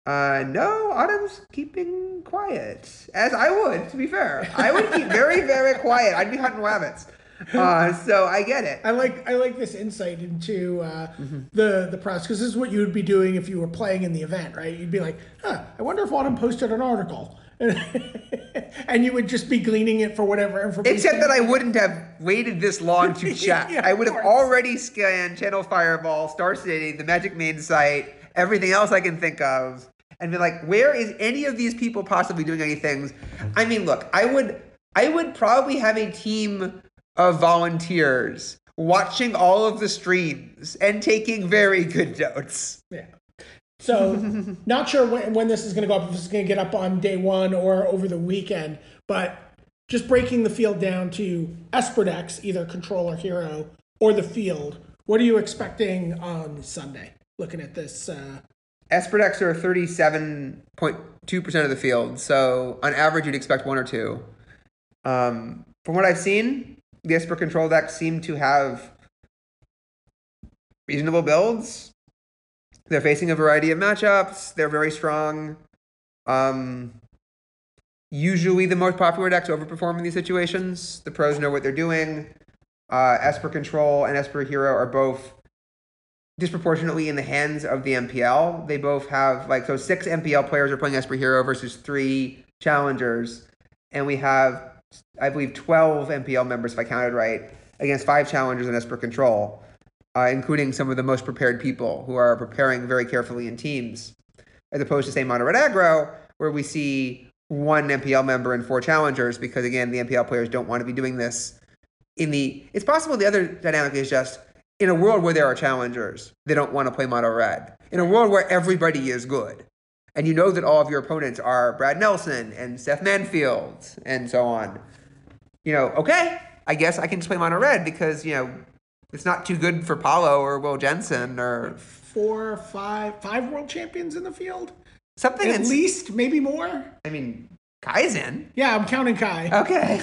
No, Autumn's keeping quiet. As I would, to be fair. I would keep very, very quiet. I'd be hunting rabbits. So I get it. I like this insight into the process, because this is what you would be doing if you were playing in the event, right? You'd be like, huh, I wonder if Autumn posted an article. And you would just be gleaning it for whatever information. Except that I wouldn't have waited this long to check. Yeah, I would have already scanned Channel Fireball, Star City, the Magic Main site, everything else I can think of, and be like, where is any of these people possibly doing any things? I mean, look, I would probably have a team of volunteers watching all of the streams and taking very good notes. Yeah. So not sure when this is going to go up, if it's going to get up on day one or over the weekend, but just breaking the field down to Esper decks, either control or hero, or the field, what are you expecting on Sunday, looking at this? Esper decks are 37.2% of the field, so on average you'd expect 1 or 2. From what I've seen, the Esper control decks seem to have reasonable builds. They're facing a variety of matchups. They're very strong. Usually the most popular decks overperform in these situations. The pros know what they're doing. Esper Control and Esper Hero are both disproportionately in the hands of the MPL. They both have, like, so 6 MPL players are playing Esper Hero versus 3 challengers. And we have, I believe, 12 MPL members, if I counted right, against 5 challengers in Esper Control. Including some of the most prepared people who are preparing very carefully in teams, as opposed to, say, Mono Red Aggro, where we see 1 MPL member and 4 challengers, because, again, the MPL players don't want to be doing this. It's possible the other dynamic is just, in a world where there are challengers, they don't want to play Mono Red. In a world where everybody is good, and you know that all of your opponents are Brad Nelson and Seth Manfield and so on, you know, okay, I guess I can just play Mono Red because, you know, it's not too good for Paolo or Will Jensen or 4 or 5 world champions in the field. Something at least, maybe more. I mean, Kai's in. Yeah, I'm counting Kai. Okay.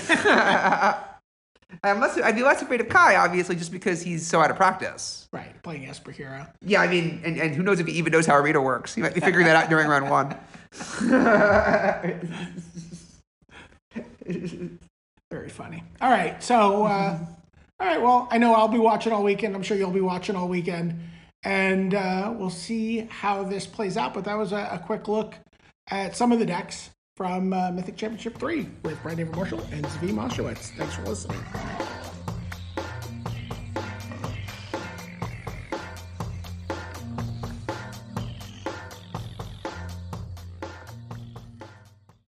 I'd be less afraid of Kai, obviously, just because he's so out of practice. Right, playing Esper Hero. Yeah, I mean, and who knows if he even knows how Arita works. He might be figuring that out during round 1. Very funny. All right, so... all right, well, I know I'll be watching all weekend. I'm sure you'll be watching all weekend. And we'll see how this plays out. But that was a quick look at some of the decks from Mythic Championship 3 with Brian David Marshall and Zvi Mowshowitz. Thanks for listening.